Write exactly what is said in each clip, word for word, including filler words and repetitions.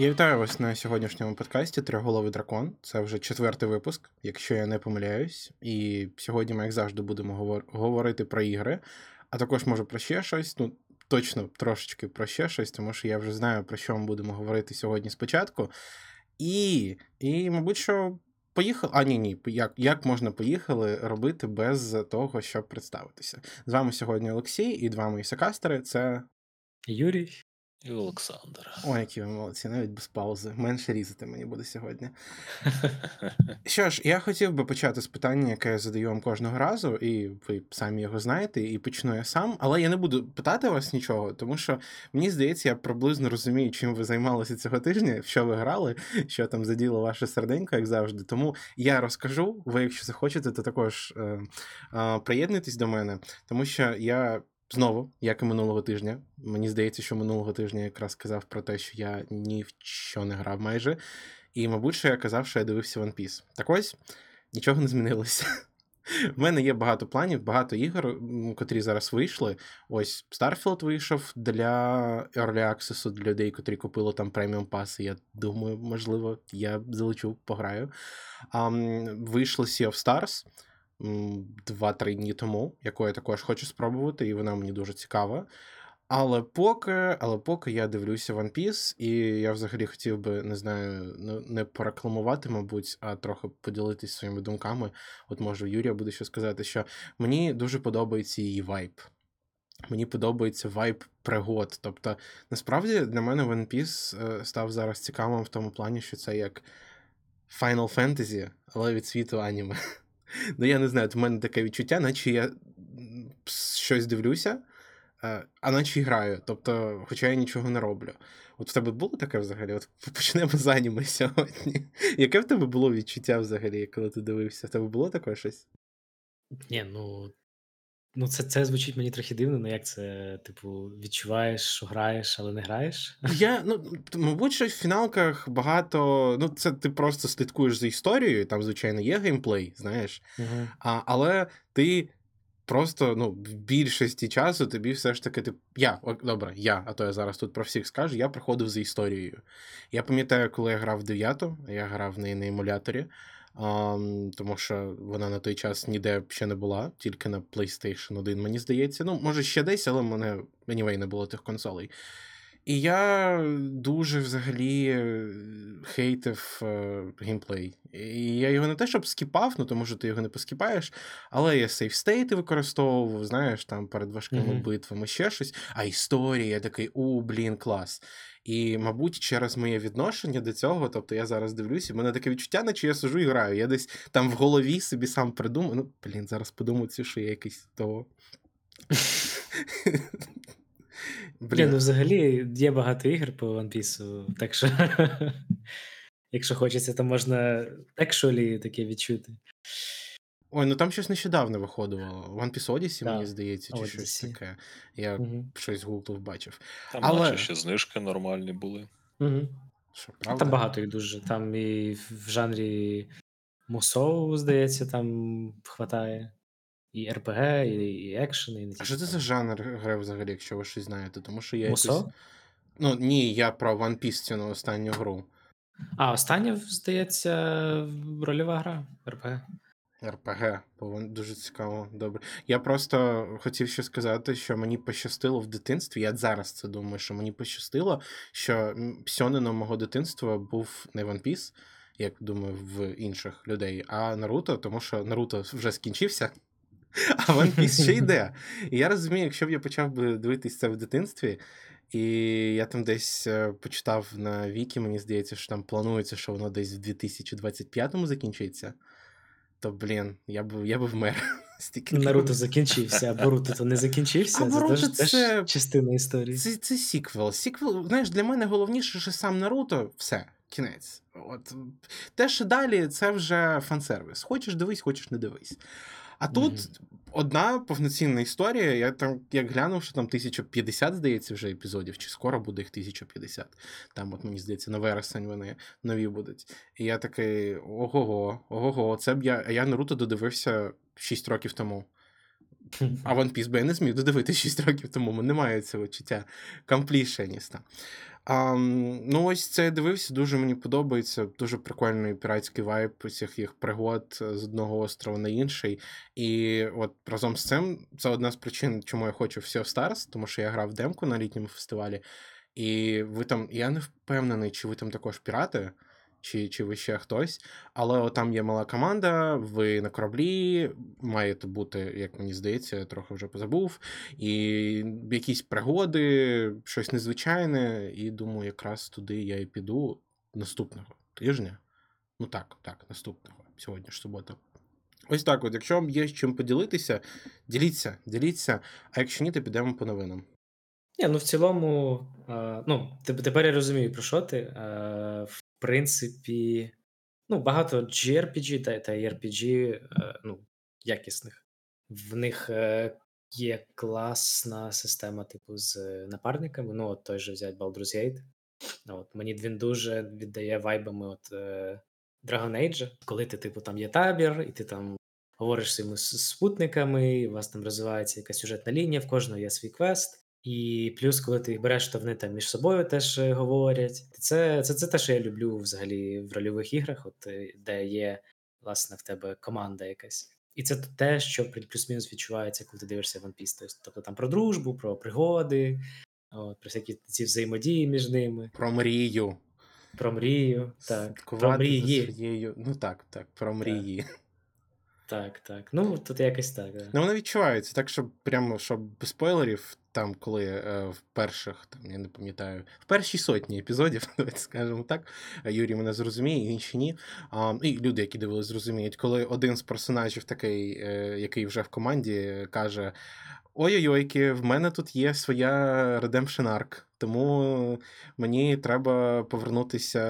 Я вітаю вас на сьогоднішньому подкасті «Триголовий дракон». Це вже четвертий випуск, якщо я не помиляюсь. І сьогодні ми, як завжди, будемо говор- говорити про ігри, а також, може, про ще щось. Ну, точно трошечки про ще щось, тому що я вже знаю, про що ми будемо говорити сьогодні спочатку. І, і мабуть, що поїхали... А, ні-ні, як, як можна поїхали робити без того, щоб представитися. З вами сьогодні Олексій і два мої сакастери. Це... Юрій. І Олександр. Ой, які ви молодці, навіть без паузи. Менше різати мені буде сьогодні. Що ж, я хотів би почати з питання, яке я задаю вам кожного разу, і ви самі його знаєте, і почну я сам. Але я не буду питати вас нічого, тому що, мені здається, я приблизно розумію, чим ви займалися цього тижня, в що ви грали, що там заділо ваше серденько, як завжди. Тому я розкажу, ви, якщо захочете, то також е- е- приєднуйтесь до мене, тому що я... Знову, як і минулого тижня, мені здається, що минулого тижня я якраз казав про те, що я ні в що не грав майже, і, мабуть, що я казав, що я дивився One Piece. Так ось, нічого не змінилося. В мене є багато планів, багато ігор, котрі зараз вийшли. Ось Starfield вийшов для Early Access, для людей, котрі купили там преміум паси. Я думаю, можливо, я залечу, пограю. Um, вийшло Sea of Stars два-три дні тому, яку я також хочу спробувати, і вона мені дуже цікава. Але поки, але поки я дивлюся One Piece, і я взагалі хотів би, не знаю, не порекламувати, мабуть, а трохи поділитись своїми думками. От, може, Юрія буде що сказати, що мені дуже подобається її вайб. Мені подобається вайб пригод. Тобто, насправді, для мене One Piece став зараз цікавим в тому плані, що це як Final Fantasy, але від світу аніме. Ну, я не знаю, в мене таке відчуття, наче я щось дивлюся, а наче і граю, тобто, хоча я нічого не роблю. От в тебе було таке взагалі? От почнемо з аніме сьогодні. Яке в тебе було відчуття взагалі, коли ти дивився? В тебе було таке щось? Ні, ну, ну це, це звучить мені трохи дивно, ну як це, типу, відчуваєш, що граєш, але не граєш? Я, ну, мабуть, що в фіналках багато, ну, це ти просто слідкуєш за історією, там, звичайно, є геймплей, знаєш, uh-huh. а, але ти просто, ну, в більшості часу тобі все ж таки, ти, я, о, добре, я, а то я зараз тут про всіх скажу, я проходив за історією. Я пам'ятаю, коли я грав в дев'яту, я грав в неї на емуляторі, Um, тому що вона на той час ніде ще не була, тільки на PlayStation один, мені здається. Ну, може, ще десь, але в мене, anyway, не було тих консолей. І я дуже, взагалі, хейтив uh, геймплей. І я його не те, щоб скіпав, ну, тому що ти його не поскіпаєш, але я сейфстейти використовував, знаєш, там, перед важкими mm-hmm. битвами, ще щось. А історія, я такий, у, блін, клас. І, мабуть, через моє відношення до цього, тобто я зараз дивлюся, в мене таке відчуття, наче я сижу і граю. Я десь там в голові собі сам придумав. Ну, блін, зараз подумаю, що я якийсь того. Блін, ну взагалі є багато ігор по One Piece, так що, якщо хочеться, то можна actually таке відчути. Ой, ну там щось нещодавно виходило. One Piece Odyssey, да. мені здається, чи Odyssey. Щось таке. Я угу. щось гуглив, бачив. Там, але... наче, ще знижки нормальні були. Угу. Що, правда? Там багато їх дуже. Там і в жанрі мусоу, здається, там хватає. І РПГ, і екшен, і не тільки. А що це за жанр гри взагалі, якщо ви щось знаєте? Тому що я мусо? Якось... Ну, ні, я про One Piece, цю останню гру. А, остання, здається, рольова гра, РПГ. РПГ, бо дуже цікаво, добре. Я просто хотів ще сказати, що мені пощастило в дитинстві, я зараз це думаю, що мені пощастило, що сьоненом мого дитинства був не One Piece, як думаю, в інших людей, а Наруто, тому що Наруто вже скінчився, а One Piece ще йде. І я розумію, якщо б я почав би дивитись це в дитинстві, і я там десь почитав на Вікі, мені здається, що там планується, що воно десь в дві тисячі двадцять п'ятому закінчиться, то, блін, я б, я б вмер. Наруто закінчився, а Боруто то не закінчився. А Боруто це, це частина історії. Це, це сіквел. Сіквел, знаєш, для мене головніше, що сам Наруто, все, кінець. От. Те, що далі, це вже фансервіс. Хочеш дивись, хочеш не дивись. А тут mm-hmm. одна повноцінна історія. Я там, як глянув, що там тисяча п'ятдесят, здається, вже епізодів, чи скоро буде їх тисяча п'ятдесят. Там, от мені здається, на вересень вони нові будуть. І я такий, ого-го, ого-го, це б я, я Наруто додивився шість років тому. А One Piece би я не зміг додивитися шість років тому, немає цього відчуття комплішеніста. А, ну ось це я дивився, дуже мені подобається, дуже прикольний піратський вайб усіх їх пригод з одного острова на інший. І от разом з цим, це одна з причин, чому я хочу в Sea of Stars, тому що я грав демку на літньому фестивалі, і ви там, я не впевнений, чи ви там також пірати, чи, чи ви ще хтось, але там є мала команда, ви на кораблі, маєте бути, як мені здається, я трохи вже позабув, і якісь пригоди, щось незвичайне, і думаю, якраз туди я і піду наступного тижня. Ну так, так, наступного, сьогодні ж субота. Ось так от, якщо вам є з чим поділитися, діліться, діліться, а якщо ні, то підемо по новинам. Ні, ну в цілому, ну, тепер я розумію, про що ти. В принципі, ну, багато джі ар пі джі та, та і ар пі джі, ну, якісних. В них є класна система, типу, з напарниками. Ну, от той же взять Baldur's Gate. От, мені він дуже віддає вайбами от Dragon Age, коли ти, типу, там є табір, і ти там говориш своїми спутниками, і у вас там розвивається якась сюжетна лінія, в кожного є свій квест. І плюс, коли ти їх береш, то вони там між собою теж говорять. Це, це, це те, що я люблю взагалі в рольових іграх, от, де є, власне, в тебе команда якась. І це те, що плюс-мінус відчувається, коли ти дивишся One Piece. Тобто там про дружбу, про пригоди, от, про всякі ці взаємодії між ними. Про мрію. Про мрію, так. Про мрії. Ну так, так, про мрії. Так. Так, так. Ну, тут якось так. Да. Ну, воно відчувається. Так, щоб прямо, щоб без спойлерів, там, коли е, в перших, там, я не пам'ятаю, в першій сотні епізодів, давайте скажемо так, Юрій мене зрозуміє, інші ні. А, і люди, які дивились, зрозуміють, коли один з персонажів такий, е, який вже в команді, каже: ой-ой-ойки, в мене тут є своя Redemption Arc, тому мені треба повернутися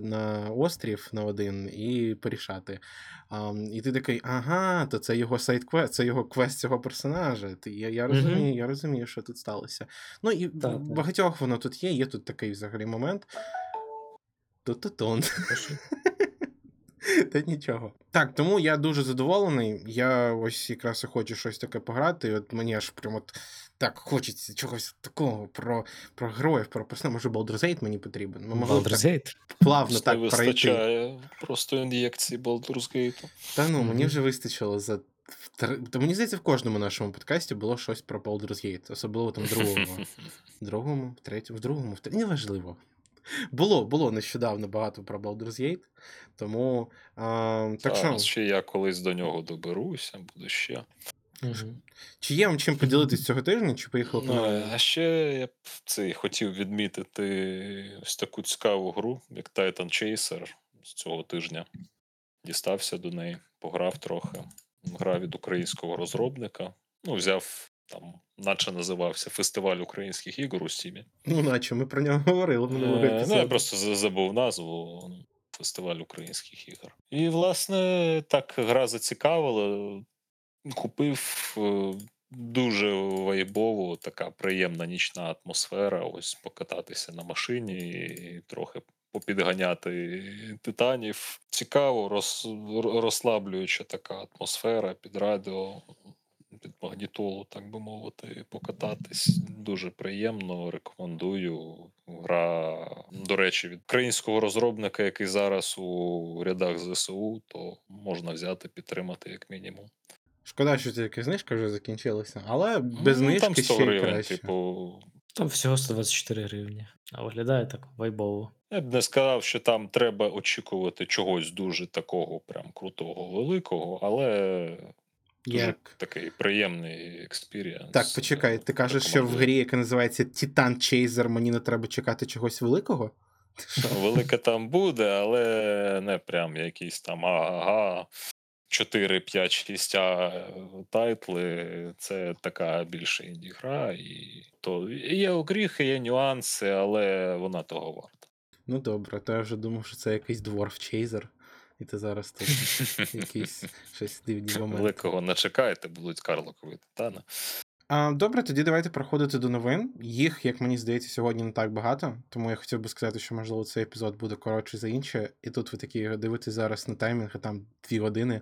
на острів на один і порішати. Um, і ти такий, ага, то це його сайт-квест, це його квест цього персонажа. Ти, я, я розумію, mm-hmm. я розумію, що тут сталося. Ну і так, багатьох так. Воно тут є, є тут такий взагалі момент. Ту-ту-тун. Та нічого. Так, тому я дуже задоволений. Я ось якраз і хочу щось таке пограти. І от мені аж прямо от так хочеться чогось такого про, про героїв, про персонажів. Може, Baldur's Gate мені потрібен? Ми Baldur's Gate? Плавно так пройти. Вистачає просто ін'єкції Baldur's Gate. Та ну, мені вже вистачило за... Та мені здається, в кожному нашому подкасті було щось про Baldur's Gate. Особливо там другому. Другому, третьому, в другому, в третьому. Неважливо. Було, було нещодавно багато про Baldur's Gate, тому... А, так що... ще я колись до нього доберуся, буду ще. Угу. Чи є вам чим поділитись цього тижня, чи поїхали по новинам? А ще я б це хотів відмітити ось таку цікаву гру, як Titan Chaser з цього тижня. Дістався до неї, пограв трохи. Гра від українського розробника. Ну, взяв... Там, наче називався Фестиваль українських ігор у Стімі. Ну, наче, ми про нього говорили. Ми е, ну, я просто забув назву Фестиваль українських ігор. І, власне, так гра зацікавила. Купив дуже вайбово, така приємна нічна атмосфера. Ось покататися на машині і трохи попідганяти титанів. Цікаво, роз, розслаблююча така атмосфера під радіо. Під магнітолу, так би мовити, покататись. Дуже приємно, рекомендую. Гра, до речі, від українського розробника, який зараз у рядах ЗСУ, то можна взяти, підтримати як мінімум. Шкода, що тільки знижка вже закінчилася, але без ну, знижки ще гривень, краще. Типу... Там всього сто двадцять чотири гривні, а виглядає так вайбово. Я б не сказав, що там треба очікувати чогось дуже такого прям крутого, великого, але... Дуже як? Такий приємний експірієнс. Так, почекай, ти кажеш, що в грі, яка називається Titan Chaser, мені не треба чекати чогось великого? Велике там буде, але не прям якісь там ага, чотири, п'ять, шість тайтли. Це така більше інді-гра. І то є огріхи, є нюанси, але вона того варта. Ну добре, то я вже думав, що це якийсь Dwarf Chaser. І ти зараз тут якісь щось дивні моменти. Великого не чекаєте, будуть карликові титани. Добре, тоді давайте проходити до новин. Їх, як мені здається, сьогодні не так багато, тому я хотів би сказати, що, можливо, цей епізод буде коротший за інше, і тут ви такі дивитесь зараз на таймінг, а там дві години,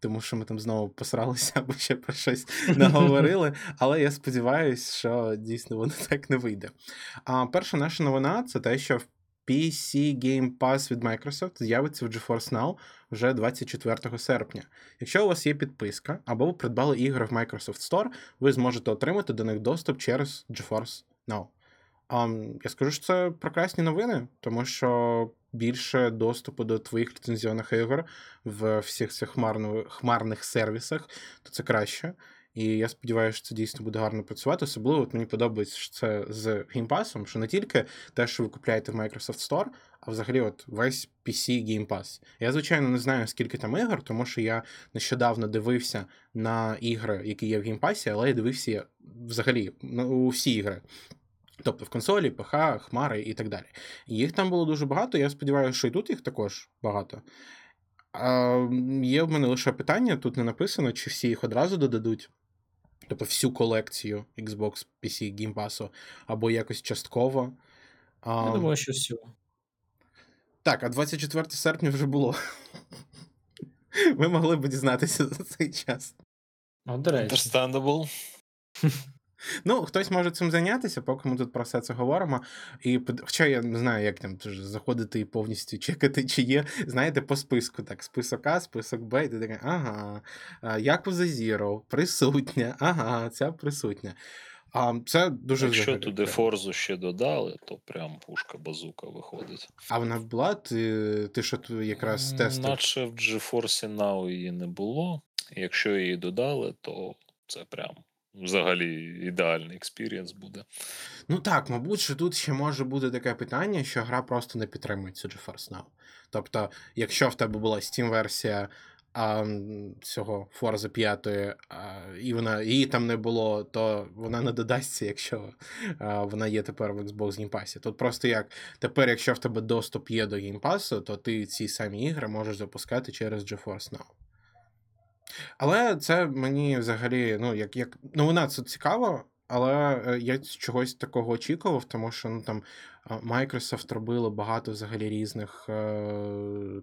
тому що ми там знову посралися або ще про щось наговорили, але я сподіваюся, що дійсно воно так не вийде. А перша наша новина – це те, що в пі сі Game Pass від Microsoft з'явиться в GeForce Now вже двадцять четвертого серпня. Якщо у вас є підписка, або ви придбали ігри в Microsoft Store, ви зможете отримати до них доступ через GeForce Now. Um, я скажу, що це прекрасні новини, тому що більше доступу до твоїх ліцензійних ігор в всіх цих хмарних, хмарних сервісах, то це краще. І я сподіваюся, що це дійсно буде гарно працювати. Особливо от мені подобається, що це з Game Pass, що не тільки те, що ви купляєте в Microsoft Store, а взагалі от весь пі сі Game Pass. Я, звичайно, не знаю, скільки там ігор, тому що я нещодавно дивився на ігри, які є в Game Pass, але я дивився взагалі у всі ігри. Тобто в консолі, ПХ, Хмари і так далі. Їх там було дуже багато, я сподіваюся, що і тут їх також багато. А, є в мене лише питання, тут не написано, чи всі їх одразу додадуть. Тобто всю колекцію Xbox, пі сі, Game Pass, або якось частково. Я думаю, що всю. Так, а двадцять четвертого серпня вже було. Ви могли б дізнатися за цей час. Ну, до речі. Understandable. Ну, хтось може цим зайнятися, поки ми тут про все це говоримо. І, хоча я не знаю, як там заходити і повністю чекати, чи є, знаєте, по списку. Так, список А, список Б, і ти такий, ага, Якуза Zero, присутня, ага, ця присутня. А це дуже... Якщо загалі, туди Форзу ще додали, то прям пушка-базука виходить. А вона була? Ти, ти що якраз тестив? Наче в GeForce Now її не було. Якщо її додали, то це прям... Взагалі ідеальний експірієнс буде. Ну так, мабуть, що тут ще може бути таке питання, що гра просто не підтримує цю GeForce Now. Тобто, якщо в тебе була Steam-версія а, цього Forza п'ять, а, і вона, її там не було, то вона не додасться, якщо а, вона є тепер в Xbox Game Pass. Тут просто як, тепер якщо в тебе доступ є до Game Pass, то ти ці самі ігри можеш запускати через GeForce Now. Але це мені взагалі, ну, як, як новина, це цікаво, але я чогось такого очікував, тому що, ну, там, Microsoft робило багато взагалі різних е-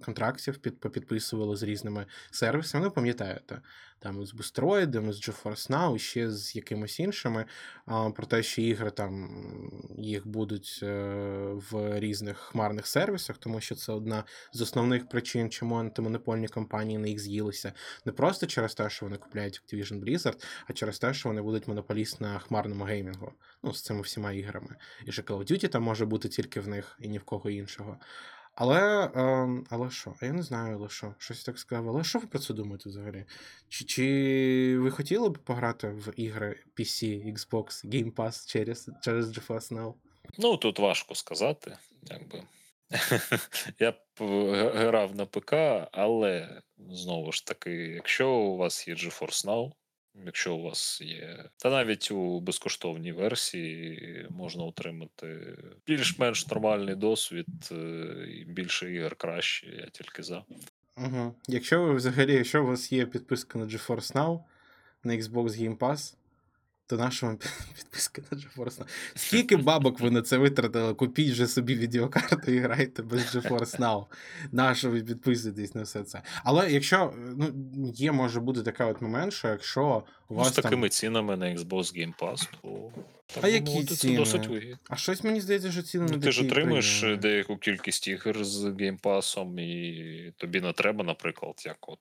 контрактів, під, підписувало з різними сервісами, ну, пам'ятаєте, там, з Boosteroid, з GeForce Now, ще з якимось іншими, е- про те, що ігри, там, їх будуть е- в різних хмарних сервісах, тому що це одна з основних причин, чому антимонопольні компанії на їх з'їлися. Не просто через те, що вони купляють Activision Blizzard, а через те, що вони будуть монополіст на хмарному геймінгу, ну, з цими всіма іграми. І що Call of Duty там може бути тільки в них і ні в кого іншого. Але, е, але що? Я не знаю, але що? Щось так сказав. Але що ви про це думаєте взагалі? Чи, чи ви хотіли б пограти в ігри пі сі, Xbox, Game Pass через, через GeForce Now? Ну, тут важко сказати, якби. Я б грав на ПК, але, знову ж таки, якщо у вас є GeForce Now, якщо у вас є... Та навіть у безкоштовній версії можна отримати більш-менш нормальний досвід, і більше ігор краще, я тільки за. Угу. Якщо ви взагалі, якщо у вас є підписка на GeForce Now, на Xbox Game Pass, то наша вам підписка на GeForce Now. Скільки бабок ви на це витратили? Купіть вже собі відеокарту і грайте без GeForce Now. Нащо ви підписуєтесь на все це? Але якщо, ну, є, може бути така от момент, що якщо у вас ну, з такими там... цінами на Xbox Game Pass, то... Так, а які ціни? Досить вигідно. А щось мені здається, що ціни не ну, такі. Ти ж отримуєш прийняли. Деяку кількість ігор з геймпасом, і тобі не треба, наприклад, як от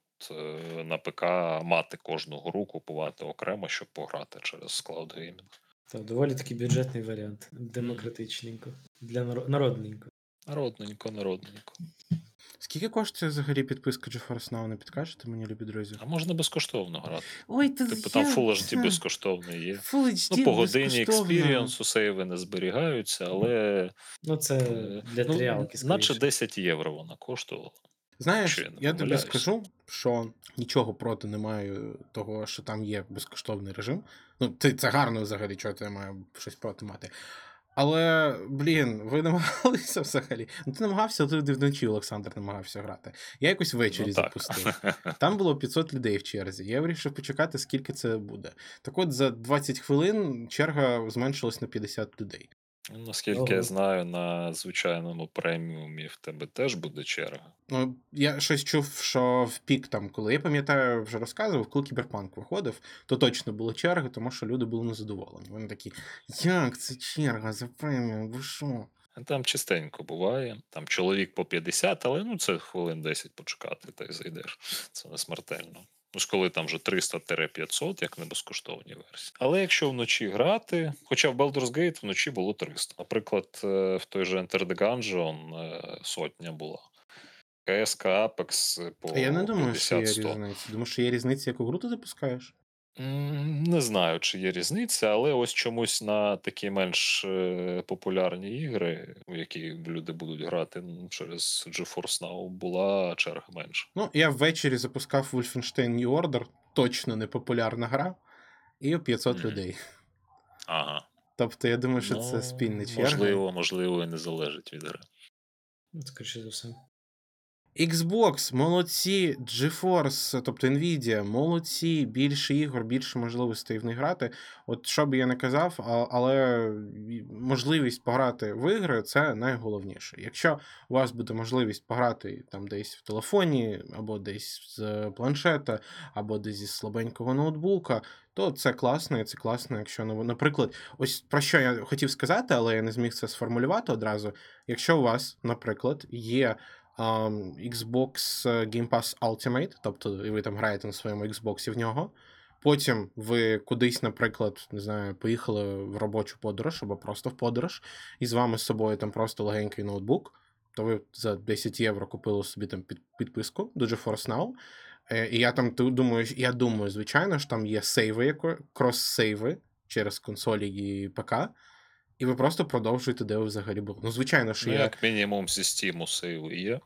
на ПК мати кожну гру, купувати окремо, щоб пограти через Cloud Gaming. Так, доволі такий бюджетний варіант. Демократичненько. Для народненько. Народненько, народненько. Скільки коштує взагалі підписка GeForce Now, не підкажете мені, любі друзі? А можна безкоштовно грати. Ой, ти типу, там Full ейч ді безкоштовно є. Full ейч ді ну, по годині експірієнсу сейви не зберігаються, але... Ну, це для ну, тріалки, скоріше. Наче десять євро вона коштувала. Знаєш, я, я тобі скажу, що нічого проти не маю того, що там є безкоштовний режим. Ну, це гарно взагалі, чого я маю щось проти мати. Але, блін, ви намагалися взагалі? Ну, ти намагався, але ти вночі, Олександр, намагався грати. Я якось ввечері ну, запустив. Там було п'ятсот людей в черзі. Я вирішив почекати, скільки це буде. Так от, за двадцять хвилин черга зменшилась на п'ятдесят людей. Наскільки Ого. я знаю, на звичайному преміумі в тебе теж буде черга. Ну, я щось чув, що в пік там, коли, я пам'ятаю, вже розказував, коли Кіберпанк виходив, то точно було черги, тому що люди були незадоволені. Вони такі, як це черга за преміум, ви що? Там частенько буває, там чоловік по п'ятдесят, але ну це хвилин десять почекати, та й зайдеш, це не смертельно. Ну, коли там вже триста - п'ятсот, як на безкоштовній версії. Але якщо вночі грати, хоча в Baldur's Gate вночі було триста. Наприклад, в той же Enter the Gungeon сотня була. КСК, Apex по п'ятдесят - сто. Я не думаю, що є різниця. Думаю, що є різниця, яку гру ти запускаєш? Не знаю, чи є різниця, але ось чомусь на такі менш популярні ігри, в які люди будуть грати через GeForce Now, була черга менша. Ну, я ввечері запускав Wolfenstein New Order, точно не популярна гра, і п'ятсот mm. людей. Ага. Тобто, я думаю, що ну, це спільний черг. Можливо, можливо, і не залежить від гри. Скоріше за все. Xbox, молодці, GeForce, тобто Nvidia, молодці, більше ігор, більше можливостей в них грати. От що би я не казав, але можливість пограти в ігри – це найголовніше. Якщо у вас буде можливість пограти там десь в телефоні, або десь з планшета, або десь зі слабенького ноутбука, то це класно, і це класно, якщо, наприклад, ось про що я хотів сказати, але я не зміг це сформулювати одразу. Якщо у вас, наприклад, є Um, Xbox Game Pass Ultimate, тобто ви там граєте на своєму Xbox в нього, потім ви кудись, наприклад, не знаю, поїхали в робочу подорож або просто в подорож, і з вами з собою там просто легенький ноутбук, то ви за десять євро купили собі там підписку до GeForce Now, і я там думаю, я думаю, звичайно, що там є сейви, крос-сейви через консолі і ПК, і ви просто продовжуєте, де ви взагалі були. Ну, звичайно, що ну, я... як мінімум зі Steam сейви є.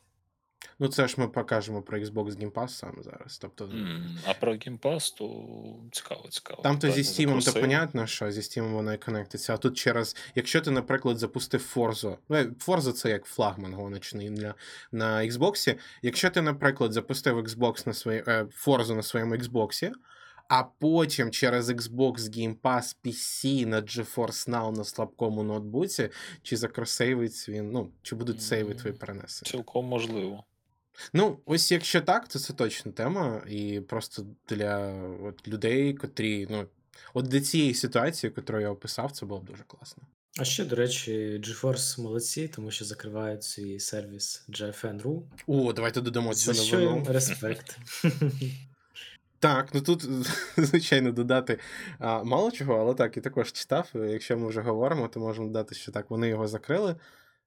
Ну, це ж ми покажемо про Xbox Game Pass саме зараз. Тобто... Mm, а про Game Pass, то цікаво, цікаво. Там то зі Steam, то понятно, що зі Steam воно і конектиться. А тут через, якщо ти, наприклад, запустив Forza, ну, Forza це як флагман гоночний для... на Xbox. Якщо ти, наприклад, запустив Xbox на свої... Forza на своєму Xbox, а потім через Xbox Game Pass пі сі на GeForce Now на слабкому ноутбуці, чи закросейвить він, ну, чи будуть сейви твої перенесені. Цілком можливо. Ну, ось якщо так, то це точно тема, і просто для от, людей, котрі, ну, от для цієї ситуації, яку я описав, це було б дуже класно. А ще, до речі, GeForce молодці, тому що закривають свій сервіс джі еф ен крапка ру. О, давайте додамо цю новину. За що їм респект. Так, ну тут, звичайно, додати а, мало чого, але так, і також читав, якщо ми вже говоримо, то можемо додати, що так, вони його закрили.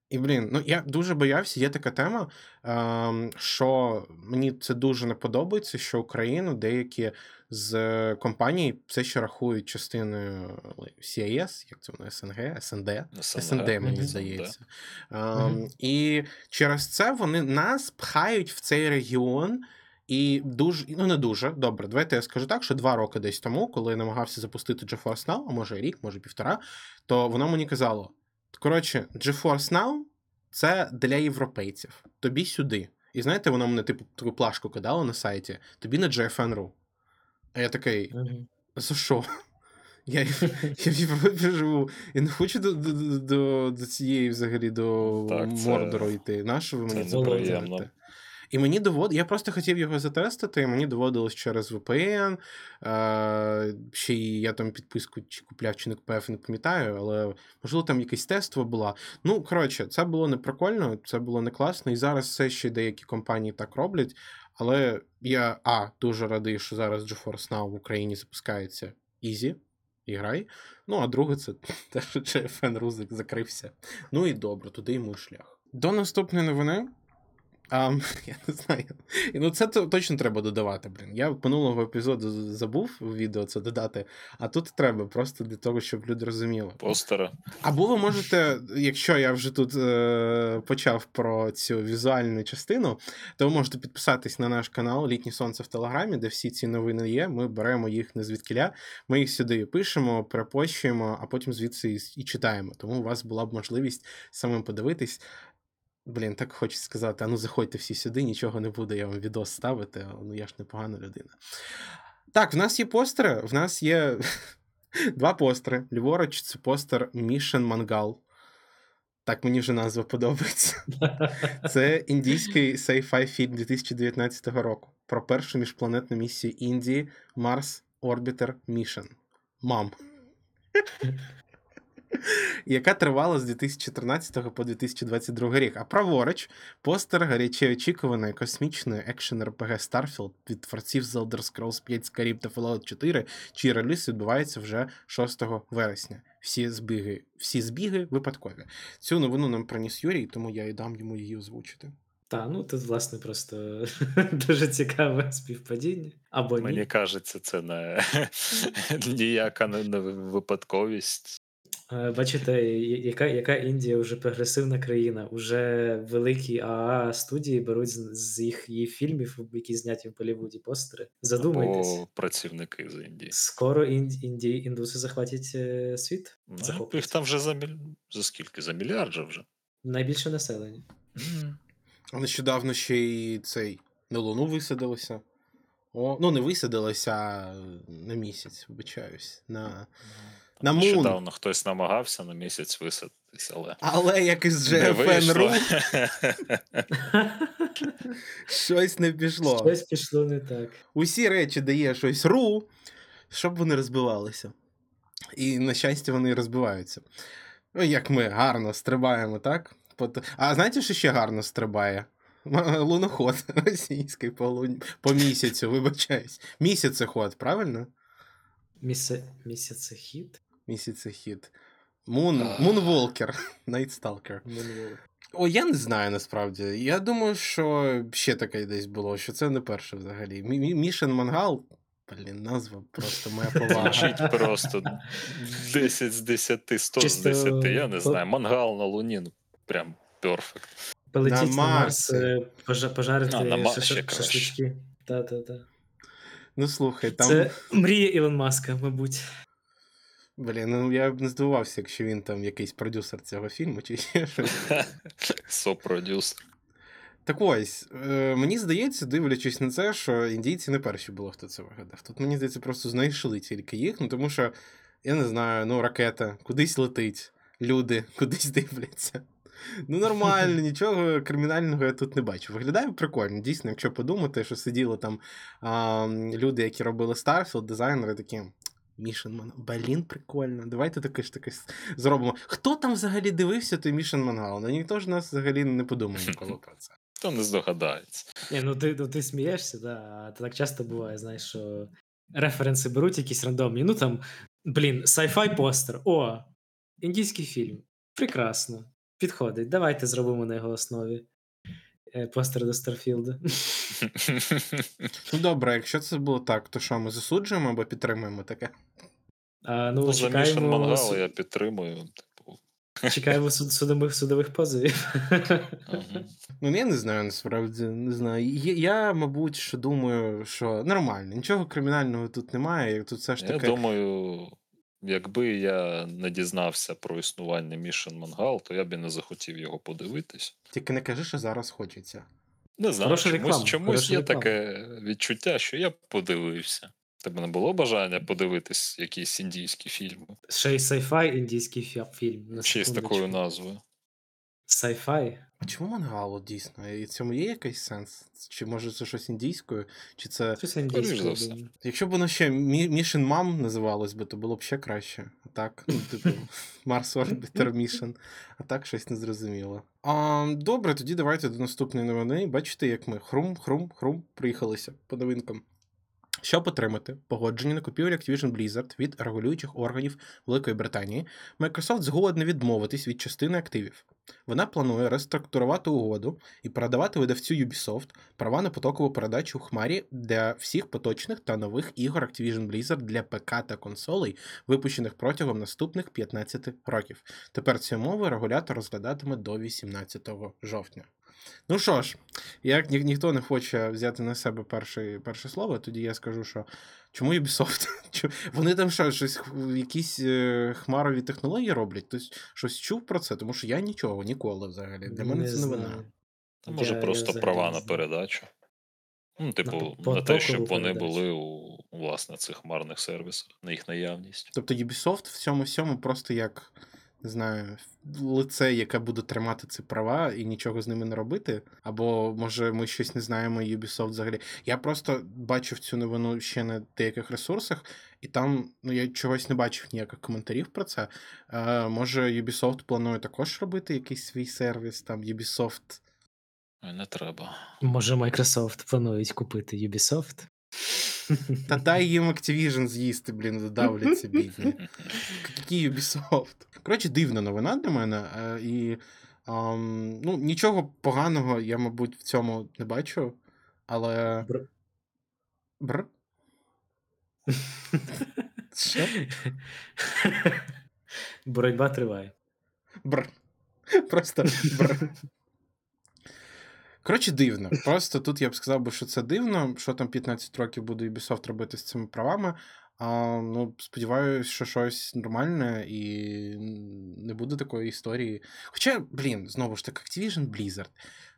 І, блін, ну я дуже боявся, є така тема, а, що мені це дуже не подобається, що Україну деякі з компаній все ще рахують частиною сі ай ес, як це воно, ес ен ге, ес ен де, ес ен де, мені здається. А, і через це вони нас пхають в цей регіон. І дуже, ну не дуже, добре, давайте я скажу так, що два роки десь тому, коли я намагався запустити GeForce Now, а може рік, може півтора, то воно мені казало, коротше, GeForce Now – це для європейців, тобі сюди. І знаєте, воно мене типу таку плашку кидало на сайті, тобі на джі еф ен крапка ру. А я такий, за що? Я, я в Європі живу і не хочу до, до, до, до цієї взагалі, до так, це... Мордору йти. Нащо ви мені запровадите? І мені довод... Я просто хотів його затестити, і мені доводилось через ві пі ен, е... ще й я там підписку чи купляв, чи не купив, не пам'ятаю, але, можливо, там якась тестова була. Ну, коротше, це було не прикольно, це було не класно, і зараз все ще деякі компанії так роблять, але я, а, дуже радий, що зараз GeForce Now в Україні запускається easy, іграй, ну, а друге, це те, що джі еф ен ру закрився. Ну і добре, туди йому шлях. До наступної новини. Um, я не знаю. І, ну, це точно треба додавати, блін. Я минулого епізоду забув у відео це додати, а тут треба просто для того, щоб люди розуміли. Постера. Або ви можете, якщо я вже тут е- почав про цю візуальну частину, то ви можете підписатись на наш канал «Літнє сонце» в Телеграмі, де всі ці новини є. Ми беремо їх не звідкіля, ми їх сюди пишемо, перепощуємо, а потім звідси і читаємо. Тому у вас була б можливість самим подивитись. Блін, так хочу сказати, а ну заходьте всі сюди, нічого не буде, я вам відос ставити, ну я ж непогана людина. Так, в нас є постери, в нас є два постери. Ліворуч це постер Mission Mangal. Так, мені вже назва подобається. Це індійський sci-fi фільм дві тисячі дев'ятнадцятого року про першу міжпланетну місію Індії Mars Orbiter Mission. Мам. Яка тривала з дві тисячі тринадцятого по дві тисячі двадцять другий рік. А праворуч постер гаряче очікуваної космічної екшн-РПГ Starfield від творців The Elder Scrolls п'ять, Skyrim та Fallout чотири, чий реліз відбувається вже шостого вересня. Всі збіги, всі збіги випадкові. Цю новину нам приніс Юрій, тому я і дам йому її озвучити. Та, ну тут, власне, просто дуже цікаве співпадіння. Або ні. Мені кажеться, це не ніяка не випадковість. Бачите, яка, яка Індія вже прогресивна країна, уже великі АА студії беруть з, з їх її фільмів, які зняті в Боллівуді, постери. Задумайтесь. Або працівники з Індії. Скоро інді, інді, індуси захватять е, світ. Ну, їх там вже за, за скільки? За мільярд же вже? Найбільше населення. Mm. Нещодавно ще й цей на Луну висадилося. О, ну, не висадилося на місяць, вибачаюсь. На... На Нещодавно хтось намагався на місяць висадитись, але... Але як із джі еф ен точка ру щось не пішло. Щось пішло не так. Усі речі дає щось ру, щоб вони розбивалися. І, на щастя, вони розбиваються. О, як ми гарно стрибаємо, так? А знаєте, що ще гарно стрибає? Луноход російський по, лун... по місяцю, вибачаюсь. Місяцеход, правильно? Місце... Місяцехід? Місяцехід. Мунволкер. Найтсталкер. О, я не знаю, насправді. Я думаю, що ще таке десь було, що це не перше взагалі. Мішен Мангал, блін, назва просто моя повага. Звучить просто десять з десяти, сто з десяти, я не знаю. Мангал на Луні, ну, прям перфект. Полетіть на Марс, пожарити шашлички. Та-та-та. Ну, слухай, там... Це мрія Ілон Маска, мабуть. Блін, ну я б не здивувався, якщо він там якийсь продюсер цього фільму чи ще щось. Сопродюсер. Так ось, мені здається, дивлячись на це, що індійці не перші були, хто це вигадав. Тут, мені здається, просто знайшли тільки їх, ну тому що, я не знаю, ну ракета кудись летить, люди кудись дивляться. Ну нормально, нічого кримінального я тут не бачу. Виглядає прикольно, дійсно, якщо подумати, що сиділи там а, люди, які робили Starfield, дизайнери такі, Mission Mangal, блін, прикольно, давайте таке ж таке зробимо. Хто там взагалі дивився той Mission Mangal? Ну ніхто ж нас взагалі не подумає ніколи про це. Хто не здогадається. Ні, ну ти, ну, ти смієшся, да? Так часто буває, знаєш, що референси беруть якісь рандомні, ну там, блін, sci-fi постер, о, індійський фільм, прекрасно. Підходить, давайте зробимо на його основі постер до Старфілда. Ну добре, якщо це було так, то що, ми засуджуємо або підтримуємо таке? А, ну, ну, чекаємо... За Мішен Мангал я підтримую. Типу. Чекаємо суд- судових, судових позовів. Ага. Ну я не знаю, насправді, не знаю. Я, мабуть, що думаю, що нормально, нічого кримінального тут немає. Тут все ж таки... Я думаю... Якби я не дізнався про існування Mission Mangal, то я б і не захотів його подивитись. Тільки не кажи, що зараз хочеться. Не знаю, хороша чомусь, реклама, чомусь є реклама. Таке відчуття, що я б подивився. Тебе не було бажання подивитись якісь індійські фільми? Ще й sci-fi індійський фільм. Ще з такою назвою. Sci-fi? Чому мангал, дійсно? І цьому є якийсь сенс? Чи може це щось індійською? Чи це... Щось індійською. Якщо б воно ще Mission Mom називалось би, то було б ще краще. А так, ну, типу, Mars Orbiter Mission. А так щось незрозуміло. А, добре, тоді давайте до наступної новини. Бачите, як ми хрум-хрум-хрум приїхалися по новинкам. Щоб отримати погодження на купівлю Activision Blizzard від регулюючих органів Великої Британії, Microsoft згодна відмовитись від частини активів. Вона планує реструктурувати угоду і передавати видавцю Ubisoft права на потокову передачу в Хмарі для всіх поточних та нових ігор Activision Blizzard для ПК та консолей, випущених протягом наступних п'ятнадцяти років. Тепер ці умови регулятор розглядатиме до вісімнадцятого жовтня. Ну що ж, як ні, ніхто не хоче взяти на себе перше, перше слово, тоді я скажу, що чому Ubisoft? Вони там що, щось, якісь е, хмарові технології роблять? Тобто, щось чув про це? Тому що я нічого, ніколи взагалі. Для мене не це новина. Може я, просто я права на передачу? Ну, типу, на, на те, щоб вони передачі були у, власне, цих хмарних сервісах, на їх наявність. Тобто Ubisoft в цьому всьому просто як... не знаю, лице, яке буде тримати ці права і нічого з ними не робити, або, може, ми щось не знаємо, Ubisoft взагалі. Я просто бачив цю новину ще на деяких ресурсах, і там, ну, я чогось не бачив ніяких коментарів про це. Е, може, Ubisoft планує також робити якийсь свій сервіс, там, Ubisoft... Не треба. Може, Microsoft планують купити Ubisoft? Та дай їм Activision з'їсти, блін, додавляться бідні. Який Ubisoft? Коротше, дивна новина для мене. І, ем, ну, нічого поганого я, мабуть, в цьому не бачу, але... Бр. Бр? Що? Боротьба триває. Бр. Просто бр. Коротше, дивно. Просто тут я б сказав би, що це дивно, що там п'ятнадцять років буде Ubisoft робити з цими правами. А, ну, сподіваюсь, що щось нормальне і не буде такої історії. Хоча, блін, знову ж таки, Activision Blizzard.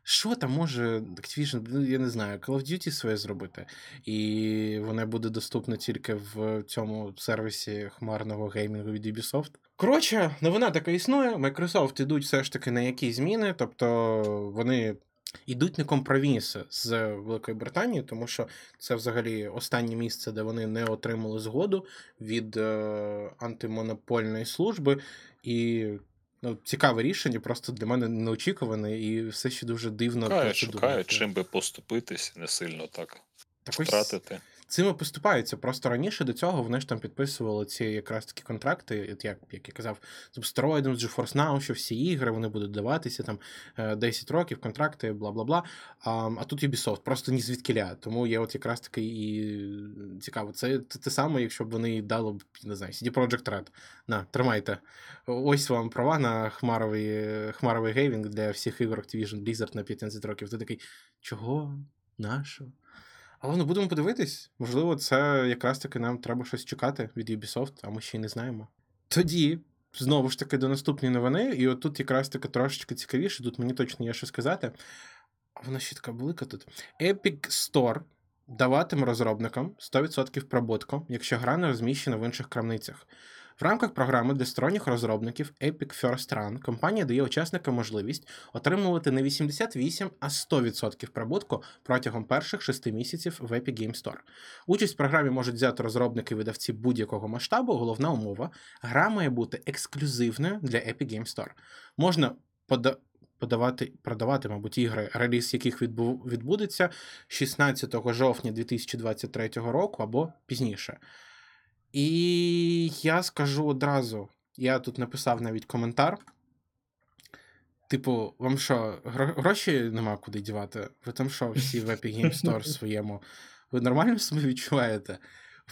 Що там може Activision, я не знаю, Call of Duty своє зробити? І воно буде доступне тільки в цьому сервісі хмарного геймінгу від Ubisoft. Коротше, новина така існує. Microsoft ідуть все ж таки на якісь зміни, тобто вони... Ідуть на компроміси з Великою Британією, тому що це взагалі останнє місце, де вони не отримали згоду від е, антимонопольної служби. І ну, цікаве рішення, просто для мене неочікуване і все ще дуже дивно. Шукають, шукають, чим би поступитись, не сильно так, так втратити. Цими поступаються. Просто раніше до цього вони ж там підписували ці якраз такі контракти, як, як я казав, з Обстероїдом, з GeForce Now, що всі ігри, вони будуть даватися там десять років, контракти, бла-бла-бла. А, а тут Ubisoft, просто ні звідкіля. Тому є от якраз таки і цікаво. Це те саме, якщо б вони дали, не знаю, сі ді Projekt Red. На, тримайте. Ось вам права на хмаровий, хмаровий геймінг для всіх ігор Activision Blizzard на п'ятнадцять років. Ти такий, чого? Нащо? Але ну, будемо подивитись. Можливо, це якраз таки нам треба щось чекати від Ubisoft, а ми ще й не знаємо. Тоді, знову ж таки, до наступної новини, і отут якраз таки трошечки цікавіше, тут мені точно є що сказати. А вона ще така велика тут. Epic Store даватиме розробникам сто відсотків прибутку, якщо гра не розміщена в інших крамницях. В рамках програми для сторонніх розробників Epic First Run компанія дає учасникам можливість отримувати не вісімдесят вісім, а сто відсотків прибутку протягом перших шести місяців в Epic Games Store. Участь в програмі можуть взяти розробники і видавці будь-якого масштабу, головна умова – гра має бути ексклюзивною для Epic Games Store. Можна пода... подавати, продавати, мабуть, ігри, реліз яких відбу... відбудеться шістнадцятого жовтня дві тисячі двадцять третього року або пізніше. І я скажу одразу, я тут написав навіть коментар, типу, вам що, гроші нема куди дівати? Ви там що, всі в Epic Games Store своєму? Ви нормально себе відчуваєте?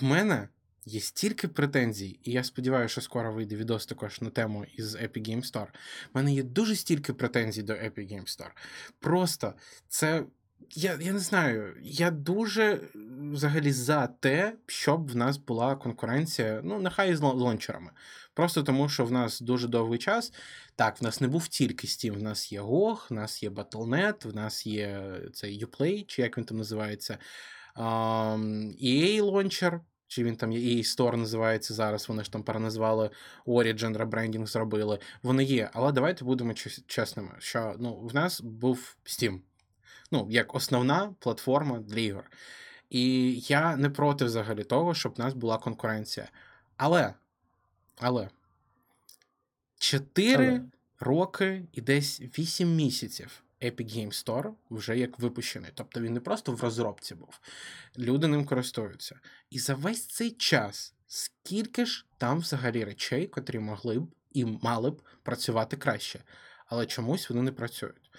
В мене є стільки претензій, і я сподіваюся, що скоро вийде відос також на тему із Epic Games Store. В мене є дуже стільки претензій до Epic Games Store. Просто це... Я, я не знаю, я дуже взагалі за те, щоб в нас була конкуренція, ну, нехай з лончерами. Просто тому, що в нас дуже довгий час, так, в нас не був тільки Steam, в нас є джі о джі, в нас є Battle.net, в нас є цей Uplay, чи як він там називається, і ей лончер, чи він там і ей Store називається зараз, вони ж там переназвали, Origin, ребрендінг зробили, вони є, але давайте будемо чесними, що, ну, в нас був Steam. Ну, як основна платформа для ігор. І я не проти взагалі того, щоб в нас була конкуренція. Але, але, чотири роки і десь вісім місяців Epic Games Store вже як випущений. Тобто він не просто в розробці був. Люди ним користуються. І за весь цей час скільки ж там взагалі речей, котрі могли б і мали б працювати краще. але чомусь вони не працюють.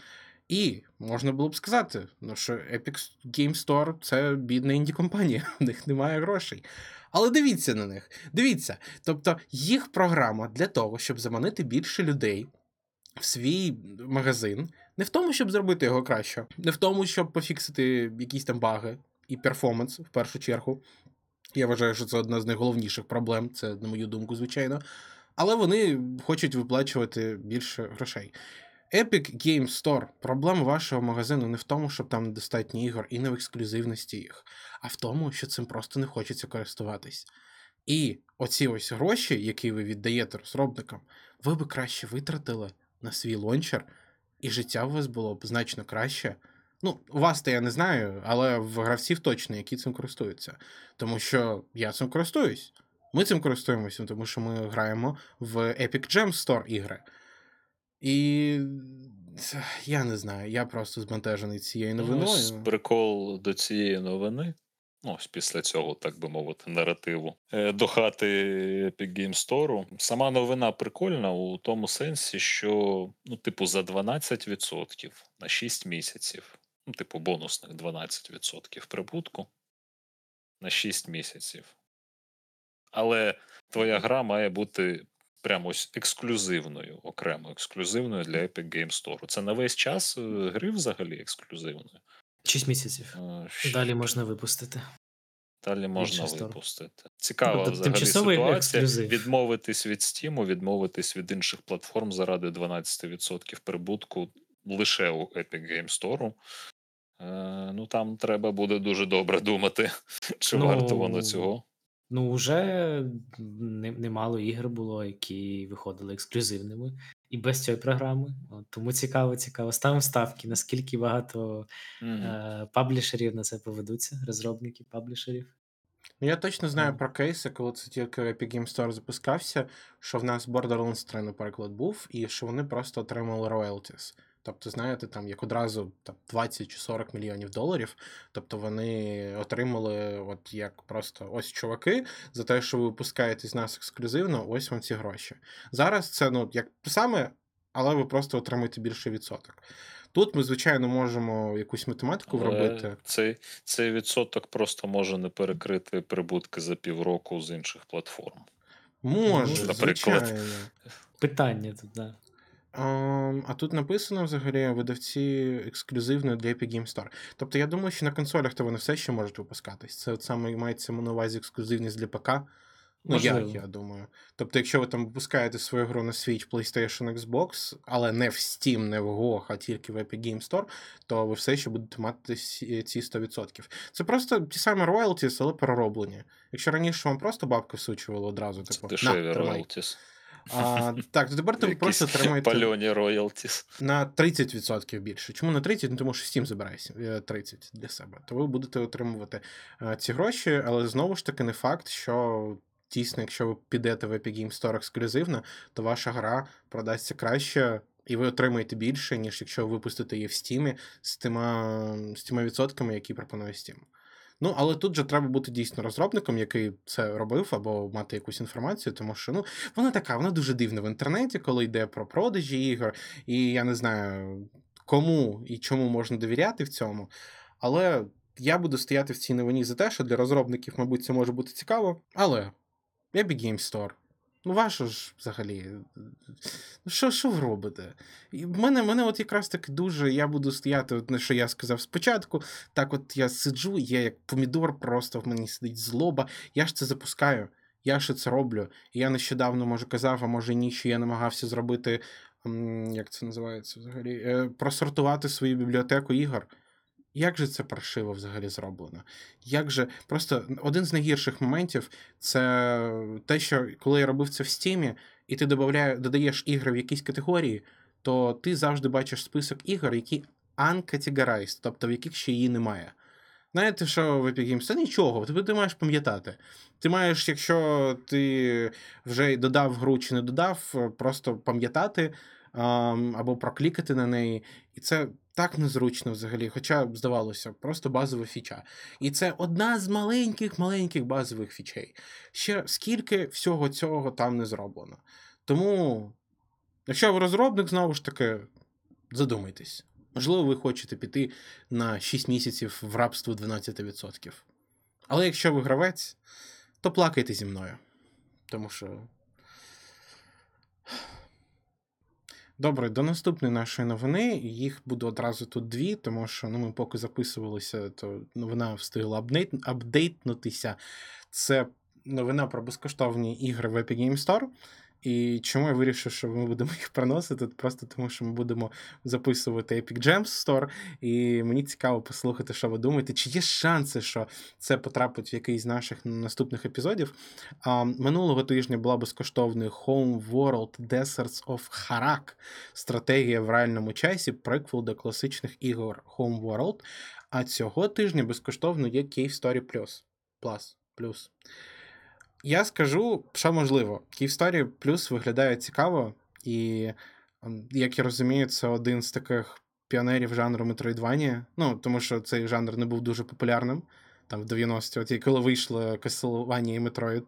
І можна було б сказати, ну, що Epic Games Store – це бідна інді-компанія, в них немає грошей. Але дивіться на них, дивіться. Тобто їх програма для того, щоб заманити більше людей в свій магазин, не в тому, щоб зробити його краще, не в тому, щоб пофіксити якісь там баги і перформанс в першу чергу. Я вважаю, що це одна з найголовніших проблем, це на мою думку, звичайно. Але вони хочуть виплачувати більше грошей. Epic Games Store. Проблема вашого магазину не в тому, щоб там недостатньо ігор і не в ексклюзивності їх, а в тому, що цим просто не хочеться користуватись. І оці ось гроші, які ви віддаєте розробникам, ви би краще витратили на свій лончер, і життя у вас було б значно краще. Ну, у вас-то я не знаю, але в гравців точно, які цим користуються. Тому що я цим користуюсь. Ми цим користуємося, тому що ми граємо в Epic Games Store ігри. І я не знаю, я просто збентежений цією новиною. Ось прикол до цієї новини, ось після цього, так би мовити, наративу, до хати Epic Games Store. Сама новина прикольна у тому сенсі, що, ну, типу, за дванадцять відсотків на шість місяців, ну, типу, бонусних дванадцять відсотків прибутку на шість місяців. Але твоя гра має бути прямо ось ексклюзивною, окремо ексклюзивною для Epic Games Store. Це на весь час гри взагалі ексклюзивною? шість місяців. А, ще... Далі можна випустити. Далі можна випустити. Цікава тобто, взагалі ситуація. Ексклюзив. Відмовитись від Steam, відмовитись від інших платформ заради дванадцять відсотків прибутку лише у Epic Games Store. Е, ну, там треба буде дуже добре думати, чи ну... варто воно цього. Ну, вже немало ігор було, які виходили ексклюзивними і без цієї програми. От, тому цікаво, цікаво. Ставимо ставки, наскільки багато mm-hmm. е- паблішерів на це поведуться, розробників, паблішерів. Ну, я точно знаю mm-hmm. про кейси, коли це тільки Epic Games Store запускався, що в нас Borderlands три, наприклад, був, і що вони просто отримали royalties. Тобто, знаєте, там, як одразу там, двадцять чи сорок мільйонів доларів, тобто вони отримали, от як просто, ось чуваки, за те, що ви випускаєте з нас ексклюзивно, ось вам ці гроші. Зараз це, ну, як саме, але ви просто отримаєте більше відсоток. Тут ми, звичайно, можемо якусь математику але вробити. Цей, цей відсоток просто може не перекрити прибутки за півроку з інших платформ. Може, наприклад. Звичайно. Питання тут, да. Um, а тут написано взагалі видавці ексклюзивно для Epic Games Store. Тобто я думаю, що на консолях то вони все ще можуть випускатись. Це от саме мається на увазі ексклюзивність для ПК. Ну, я, я думаю. Тобто якщо ви там випускаєте свою гру на Switch, PlayStation, Xbox, але не в Steam, не в джі о джі, а тільки в Epic Games Store, то ви все ще будете мати ці сто відсотків. Це просто ті самі royalties, але перероблені. Якщо раніше вам просто бабки всучували одразу, типу, на, тримай. А, так, то тепер ти просто отримаєте на тридцять відсотків більше. Чому на тридцять відсотків? Ну, тому що Steam забирає тридцять відсотків для себе. То ви будете отримувати а, ці гроші, але знову ж таки не факт, що дійсно, якщо ви підете в Epic Games Store ексклюзивно, то ваша гра продасться краще і ви отримаєте більше, ніж якщо ви випустите її в Steam з тима, з тими відсотками, які пропонує Steam. Ну, але тут же треба бути дійсно розробником, який це робив, або мати якусь інформацію, тому що, ну, вона така, вона дуже дивна в інтернеті, коли йде про продажі ігор, і я не знаю, кому і чому можна довіряти в цьому, але я буду стояти в цій новині за те, що для розробників, мабуть, це може бути цікаво, але Epic Games Store. Ну, ваше ж взагалі, що, що ви робите? І в мене, мене от якраз таки дуже, я буду стояти, от, що я сказав спочатку, так от я сиджу, я як помідор просто в мені сидить злоба, я ж це запускаю, я ж це роблю. І я нещодавно, може, казав, а може ні, що я намагався зробити, як це називається взагалі, просортувати свою бібліотеку ігор. Як же це паршиво взагалі зроблено? Як же... Просто один з найгірших моментів це те, що коли я робив це в Steam, і ти додаєш ігри в якісь категорії, то ти завжди бачиш список ігор, які uncategorized, тобто в яких ще її немає. Знаєте, що в Epic Games? Це нічого, тобі ти маєш пам'ятати. Ти маєш, якщо ти вже додав гру чи не додав, просто пам'ятати або проклікати на неї. І це... Так незручно взагалі, хоча, здавалося, просто базова фіча. І це одна з маленьких-маленьких базових фічей. Ще скільки всього цього там не зроблено. Тому Якщо ви розробник, знову ж таки, задумайтесь. Можливо, ви хочете піти на шість місяців в рабство дванадцять відсотків. Але якщо ви гравець, то плакайте зі мною. Тому що... Добре, до наступної нашої новини. Їх буде одразу тут дві, тому що ну, ми поки записувалися, то новина встигла апдейт... апдейтнутися. Це новина про безкоштовні ігри в Epic Games Store. І чому я вирішив, що ми будемо їх приносити? Просто тому, що ми будемо записувати Epic Games Store, і мені цікаво послухати, що ви думаєте, чи є шанси, що це потрапить в якийсь з наших наступних епізодів. А, минулого тижня була безкоштовний Home World Deserts of Harak, стратегія в реальному часі, приквел до класичних ігор Home World, а цього тижня безкоштовно є Cave Story Plus. Plus. Plus. Я скажу, що можливо. Cave Story Plus виглядає цікаво, і, як я розумію, це один з таких піонерів жанру Metroidvania, ну, тому що цей жанр не був дуже популярним, там, в дев'яності, от, і коли вийшли Castlevania і Metroid,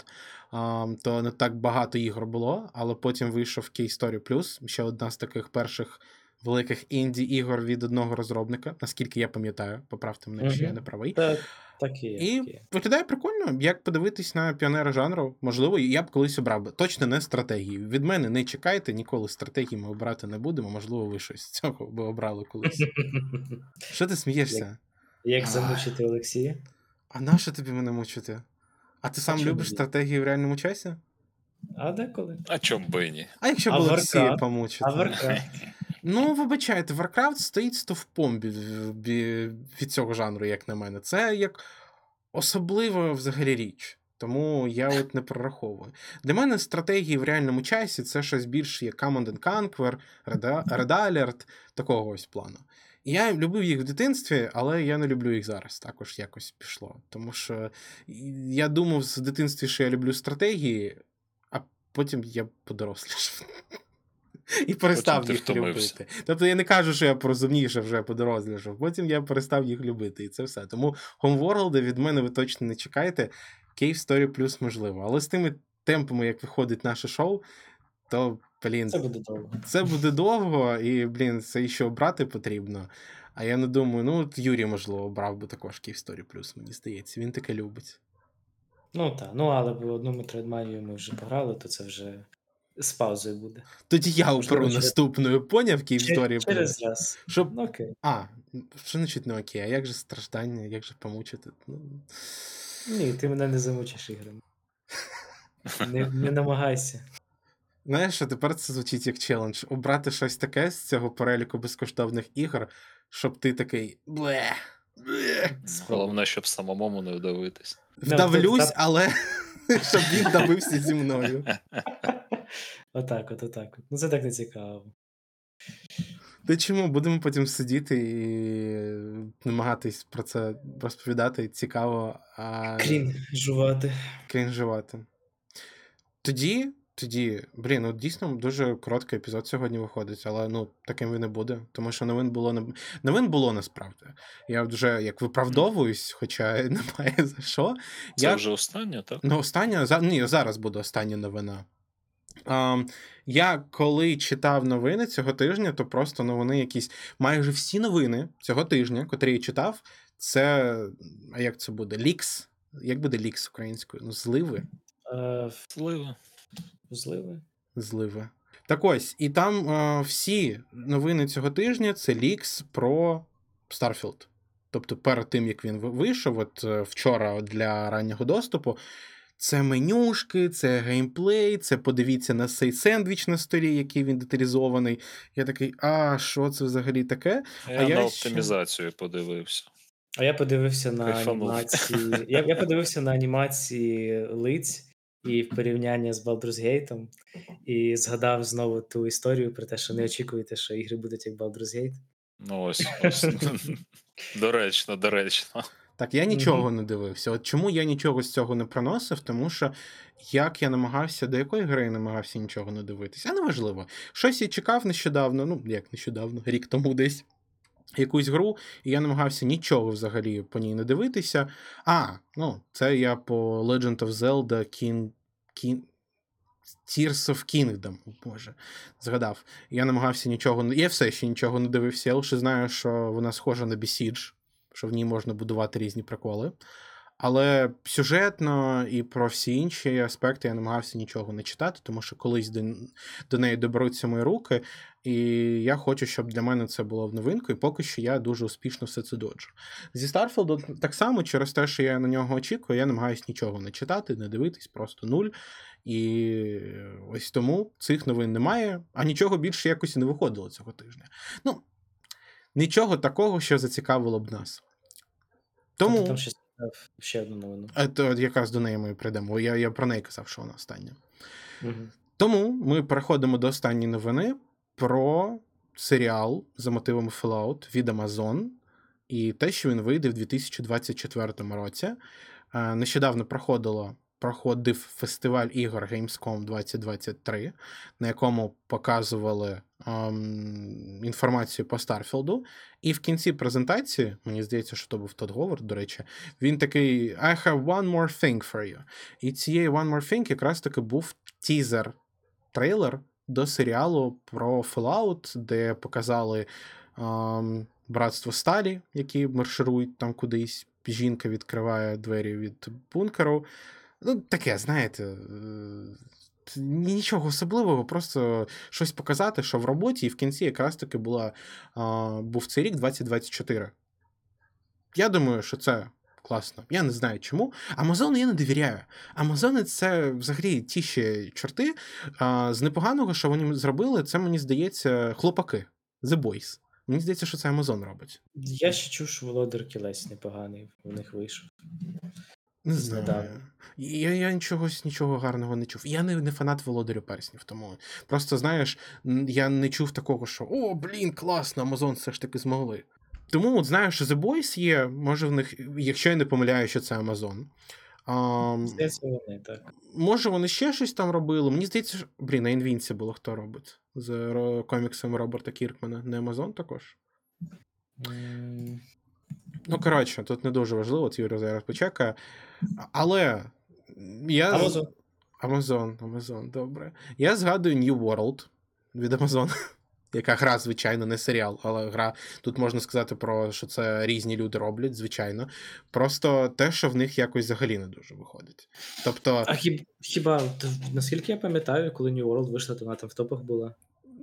то не так багато ігор було, але потім вийшов Cave Story Plus, ще одна з таких перших великих інді-ігор від одного розробника, наскільки я пам'ятаю, поправте мене, mm-hmm. чи я не правий. Так, так і є. І виглядає прикольно, як подивитись на піонера жанру, можливо, я б колись обрав би. Точно не стратегію. Від мене не чекайте, ніколи стратегії ми обрати не будемо, можливо, ви щось з цього би обрали колись. Що ти смієшся? Як, як замучити Олексія? А нащо тобі мене мучити? А ти сам а любиш стратегії в реальному часі? А деколи. А чом би ні? А якщо б Олексія помучити? А Warcraft? Ну, вибачайте, Warcraft стоїть стовпом від цього жанру, як на мене. Це як особлива взагалі річ. Тому я от не прораховую. Для мене стратегії в реальному часі це щось більше як Command and Conquer, Red Alert, такого ось плану. Я любив їх в дитинстві, але я не люблю їх зараз. Також якось пішло. Тому що я думав з дитинства, що я люблю стратегії, а потім я подорослішав. І перестав їх любити. Тобто я не кажу, що я порозумніше вже подорослішав. Потім я перестав їх любити, і це все. Тому Homeworld від мене ви точно не чекаєте. Cave Story Plus можливо. Але з тими темпами, як виходить наше шоу, то, блін, це буде довго. Це буде довго, і, блін, це ще обрати потрібно. А я не думаю, ну, Юрій, можливо, обрав би також Cave Story Plus, мені здається. Він таке любить. Ну, так. Ну, але в одному Тредманію ми вже пограли, то це вже... З паузою буде. Тоді я уперу наступною, поняв, в історії буде. Через раз. Щоб... Ну, окей. А, що значить не окей? А як же страждання, як же помучити? Ну... Ні, ти мене не замучиш іграми. не, не намагайся. Знаєш, що тепер це звучить як челендж. Обрати щось таке з цього переліку безкоштовних ігор, щоб ти такий... Бле! Бле! Головне, щоб самому не вдавитись. Вдавлюсь, але щоб він вдавився зі мною. Отак от, отак от. Ну це так не цікаво. Та чому? Будемо потім сидіти і намагатись про це розповідати. Цікаво. А... Крінжувати. Крінжувати. Тоді, тоді, блін, ну дійсно дуже короткий епізод сьогодні виходить, але ну таким він і буде. Тому що новин було, на... новин було насправді. Я вже як виправдовуюсь, хоча немає за що. Це Я... вже остання, так? Ну остання, за... ні, зараз буде остання новина. Um, я коли читав новини цього тижня, то просто новини якісь, майже всі новини цього тижня, котрі я читав, це, а як це буде, лікс? Як буде лікс українською? Ну, зливи? Uh, зливи. Зливи. Зливи. Так ось, і там uh, всі новини цього тижня, це лікс про Starfield. Тобто перед тим, як він вийшов, от вчора для раннього доступу, це менюшки, це геймплей, це подивіться на цей сендвіч на столі, який він деталізований. Я такий, а що це взагалі таке? Я, а я на оптимізацію ще... подивився. А я подивився на Кайфанув. анімації. Я, я подивився на анімації лиць і в порівнянні з Baldur's Gate. І згадав знову ту історію про те, що не очікуєте, що ігри будуть як Baldur's Gate. Ну ось, ось. Доречно, доречно. Так, я нічого mm-hmm. не дивився. От чому я нічого з цього не приносив? Тому що як я намагався, до якої гри я намагався нічого не дивитися. А неважливо. Щось я чекав нещодавно, ну як нещодавно, рік тому десь, якусь гру, і я намагався нічого взагалі по ній не дивитися. А, ну, це я по Legend of Zelda King... King... Tears of Kingdom, боже, згадав. Я намагався нічого, я все ще нічого не дивився, я лише знаю, що вона схожа на Besiege, що в ній можна будувати різні приколи. Але сюжетно і про всі інші аспекти я намагався нічого не читати, тому що колись до, до неї доберуться мої руки, і я хочу, щоб для мене це було новинкою, і поки що я дуже успішно все це доджу. Зі Starfield так само, через те, що я на нього очікую, я намагаюся нічого не читати, не дивитись, просто нуль. І ось тому цих новин немає, а нічого більше якось і не виходило цього тижня. Ну, нічого такого, що зацікавило б нас. Тому... Ще одну новину. Це якраз до неї ми прийдемо. Я, я про неї казав, що вона остання. Угу. Тому ми переходимо до останньої новини про серіал за мотивами Fallout від Amazon і те, що він вийде в дві тисячі двадцять четвертому році. Нещодавно проходило, проходив фестиваль ігор Gamescom двадцять двадцять три, на якому показували ем, інформацію по Старфілду. І в кінці презентації, мені здається, що то був Тодд Говард, до речі, він такий «I have one more thing for you». І цієї «One more thing» якраз таки був тізер-трейлер до серіалу про Fallout, де показали ем, «Братство Сталі», які марширують там кудись, жінка відкриває двері від бункеру. Ну, таке, знаєте, нічого особливого, просто щось показати, що в роботі, і в кінці якраз таки була, був цей рік двадцять двадцять чотири. Я думаю, що це класно. Я не знаю чому. Амазону я не довіряю. Амазони – це взагалі ті ще чорти. З непоганого, що вони зробили, це, мені здається, хлопаки. The Boys. Мені здається, що це Амазон робить. Я ще чув, що Володар Кілець непоганий. В них вийшов. Не знаю. Да. Я, я чогось нічого гарного не чув. Я не, не фанат Володарю Перснів, тому просто, знаєш, я не чув такого, що «О, блін, класно, Amazon все ж таки змогли». Тому от знаю, що The Boys є, може в них, якщо я не помиляю, що це Amazon. А, це вони, так. Може вони ще щось там робили? Мені здається, що... Блін, на Інвінсі було хто робить. З коміксами Роберта Кіркмана. Не Amazon також? Mm. Ну, коротше, тут не дуже важливо, от Юрій зараз почекає. Але я... Amazon. Amazon, Amazon, добре. Я згадую New World від Amazon, яка гра, звичайно, не серіал, але гра. Тут можна сказати про, що це різні люди роблять, звичайно. Просто те, що в них якось взагалі не дуже виходить. Тобто... А хіб... хіба, наскільки я пам'ятаю, коли New World вийшла, то вона там в топах була?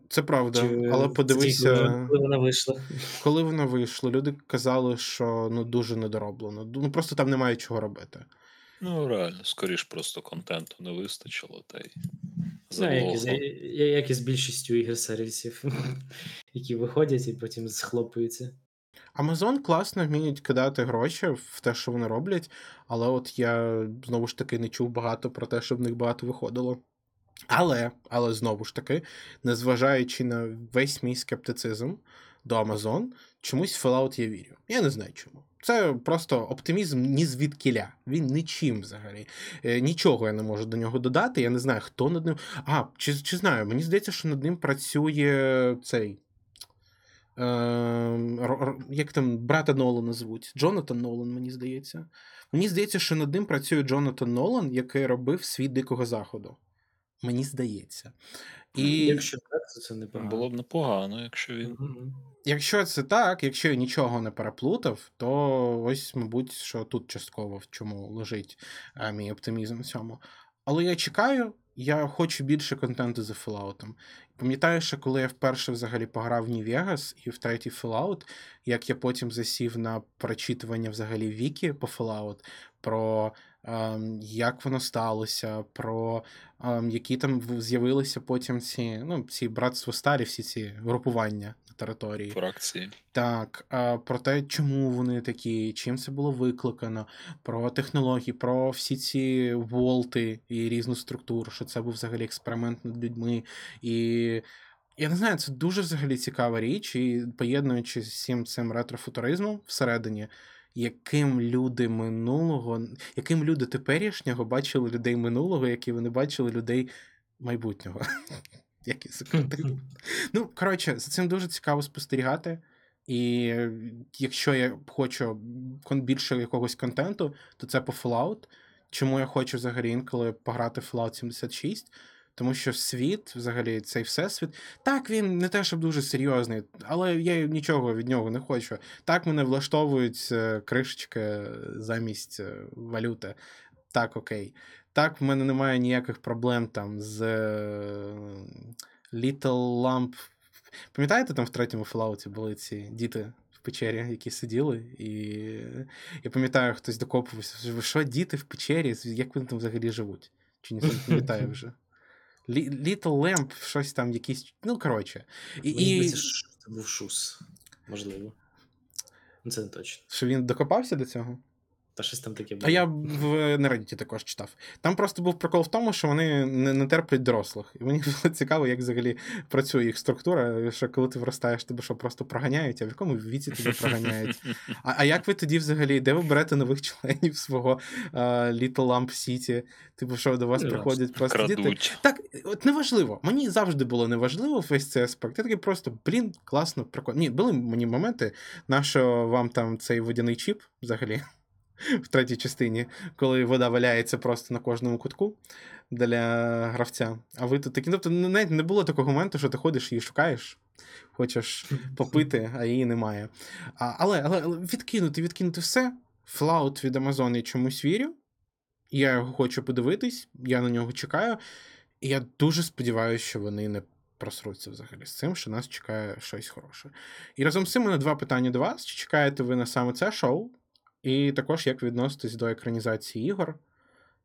Це правда, чи... але подивися, коли вона вийшла. Коли вона вийшла, люди казали, що ну дуже недороблено. Ну просто там немає чого робити. Ну реально, скоріш просто контенту не вистачило, та й задовго. Ну, як, як і з більшістю ігор-сервісів, які виходять і потім схлопуються. Amazon класно вміють кидати гроші в те, що вони роблять, але от я знову ж таки не чув багато про те, що в них багато виходило. Але, але знову ж таки, незважаючи на весь мій скептицизм до Amazon, чомусь Fallout я вірю. Я не знаю чому. Це просто оптимізм ні звідкіля. Він нічим взагалі. Нічого я не можу до нього додати. Я не знаю, хто над ним... А, чи, чи знаю, мені здається, що над ним працює цей... Е, р, як там брата Нолана звуть? Джонатан Нолан, мені здається. Мені здається, що над ним працює Джонатан Нолан, який робив «Світ Дикого Заходу». Мені здається. І... Якщо так, то це непогано. Було б непогано, якщо він... Mm-hmm. Якщо це так, якщо я нічого не переплутав, то ось, мабуть, що тут частково в чому лежить а, мій оптимізм в цьому. Але я чекаю, я хочу більше контенту за Fallout. Пам'ятаю, що коли я вперше взагалі пограв в Нью-Вегас і в третій Fallout, як я потім засів на прочитування взагалі віки по Fallout, про... як воно сталося, про ем, які там з'явилися потім ці, ну, ці братство Сталі, всі ці групування на території. Фракції. Так, е, про те, чому вони такі, чим це було викликано, про технології, про всі ці волти і різну структуру, що це був взагалі експеримент над людьми. І я не знаю, це дуже взагалі цікава річ, і поєднуючи з всім цим ретрофутуризмом всередині, яким люди минулого, яким люди теперішнього бачили людей минулого, які вони бачили людей майбутнього. Які секретарі. Ну, коротше, за цим дуже цікаво спостерігати. І якщо я хочу більше якогось контенту, то це по Fallout. Чому я хочу взагалі інколи пограти в Fallout сімдесят шість? Тому що світ, взагалі, цей всесвіт, так, він не те, щоб дуже серйозний, але я нічого від нього не хочу. Так, мене влаштовують кришечки замість валюти. Так, окей. Так, в мене немає ніяких проблем там з Little Lamp. Пам'ятаєте, там в третьому Fallout'і були ці діти в печері, які сиділи, і я пам'ятаю, хтось докопувався, ви що, діти в печері, як вони там взагалі живуть? Чи ніхто не пам'ятає вже? Little Lamp, щось там якісь, ну, коротше. І, Мені і... здається, це був Шус, можливо. Це не точно. Що він докопався до цього? Та щось там таке було. А я в Reddit також читав. Там просто був прикол в тому, що вони не, не терплять дорослих. І мені було цікаво, як взагалі працює їх структура, що коли ти виростаєш, тебе що, просто проганяють? А в якому віці тебе проганяють? А, а як ви тоді взагалі, де ви берете нових членів свого uh, Little Lamp City? Типу, що до вас приходять просто крадуть. Діти? Так, от неважливо. Мені завжди було неважливо весь цей аспект. Я такий просто, блін, класно, прикольно. Ні, були мені моменти, на що вам там цей водяний чіп взагалі? В третій частині, коли вода валяється просто на кожному кутку для гравця. А ви тут такі... Тобто навіть не було такого моменту, що ти ходиш її шукаєш, хочеш попити, а її немає. А, але, але відкинути, відкинути все. Fallout від Amazon я чомусь вірю. Я його хочу подивитись, я на нього чекаю. І я дуже сподіваюся, що вони не просруться взагалі з цим, що нас чекає щось хороше. І разом з цим у мене два питання до вас. Чи чекаєте ви на саме це шоу? І також, як відноситись до екранізації ігор?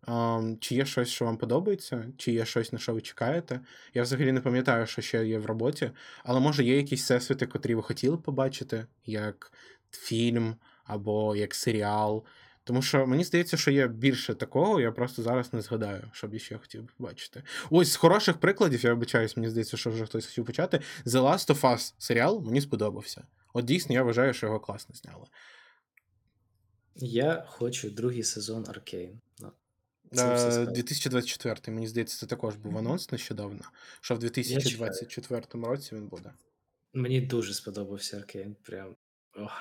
Um, чи є щось, що вам подобається? Чи є щось, на що ви чекаєте? Я взагалі не пам'ятаю, що ще є в роботі. Але, може, є якісь всесвіти, котрі ви хотіли побачити? Як фільм або як серіал? Тому що мені здається, що є більше такого, я просто зараз не згадаю, що б я ще хотів побачити. Ось, з хороших прикладів, я вибачаюсь, мені здається, що вже хтось хотів почати. The Last of Us серіал мені сподобався. От дійсно, я вважаю, що його класно зняли. Я хочу другий сезон Arcane. дві тисячі двадцять четвертий, мені здається, це також був анонс нещодавно, що в дві тисячі двадцять четвертому році він буде. Мені дуже сподобався Arcane, прям. Ох,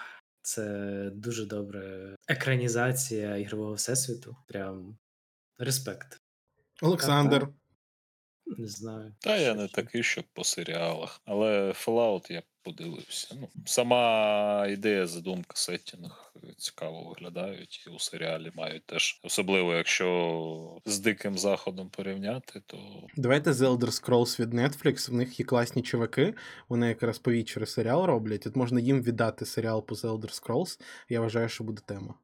це дуже добре. Екранізація ігрового всесвіту, прям респект. Олександр. Та, та. Не знаю. Та я не такий, що по серіалах, але Fallout я подивився. Ну, сама ідея, задумка, сеттінг цікаво виглядають, і у серіалі мають теж. Особливо, якщо з Диким Заходом порівняти, то... Давайте The Elder Scrolls від Netflix, в них є класні чуваки, вони якраз по вечору серіал роблять, от можна їм віддати серіал по The Elder Scrolls, я вважаю, що буде тема.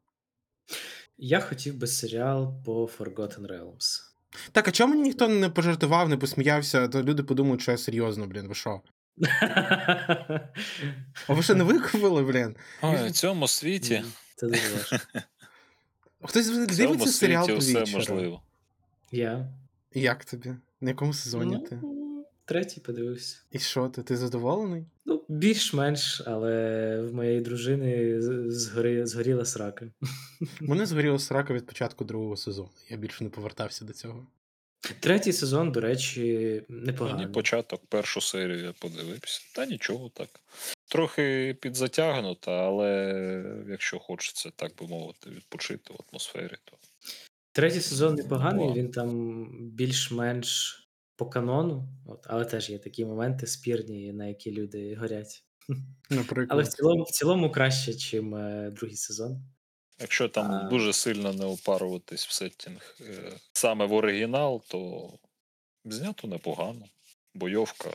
Я хотів би серіал по Forgotten Realms. Так, а чому ніхто не пожартував, не посміявся, то люди подумають, що я серйозно, блін, ви що? А ви ще не викупили, блін? Ой, в цьому світі. Це дуже важко. Хтось дивиться серіал по вечору? Я. Як тобі? На якому сезоні ну, ти? Третій подивився. І що ти? Ти задоволений? Ну, більш-менш, але в моєї дружини згорі... згоріла срака. Мене згоріла срака від початку другого сезону. Я більше не повертався до цього. Третій сезон, до речі, непоганий. Мені початок, першу серію я подивився. Та нічого так. Трохи підзатягнуто, але якщо хочеться, так би мовити, відпочити в атмосфері, то... Третій сезон непоганий, Бо... він там більш-менш по канону, от, але теж є такі моменти спірні, на які люди горять. Наприклад. Але в цілому, в цілому краще, ніж е, другий сезон. Якщо там а... дуже сильно не опаруватись в сеттінг е, саме в оригінал, то знято непогано. Бойовка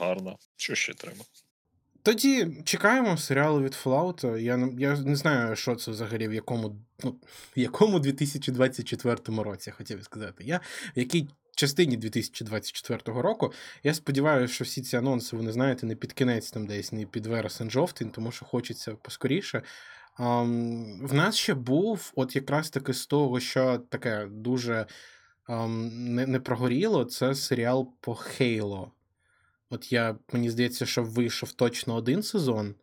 гарна. Що ще треба? Тоді чекаємо серіалу від Fallout. Я, я не знаю, що це взагалі в якому, ну, в якому дві тисячі двадцять четвертому році, хотів сказати. Я в якій частині дві тисячі двадцять четвертого року. Я сподіваюся, що всі ці анонси, вони, знаєте, не під кінець там десь, не під вересень-жовтень, тому що хочеться поскоріше. Um, в нас ще був, от якраз таки з того, що таке дуже um, не, не прогоріло, це серіал по Halo. От я, мені здається, що вийшов точно один сезон,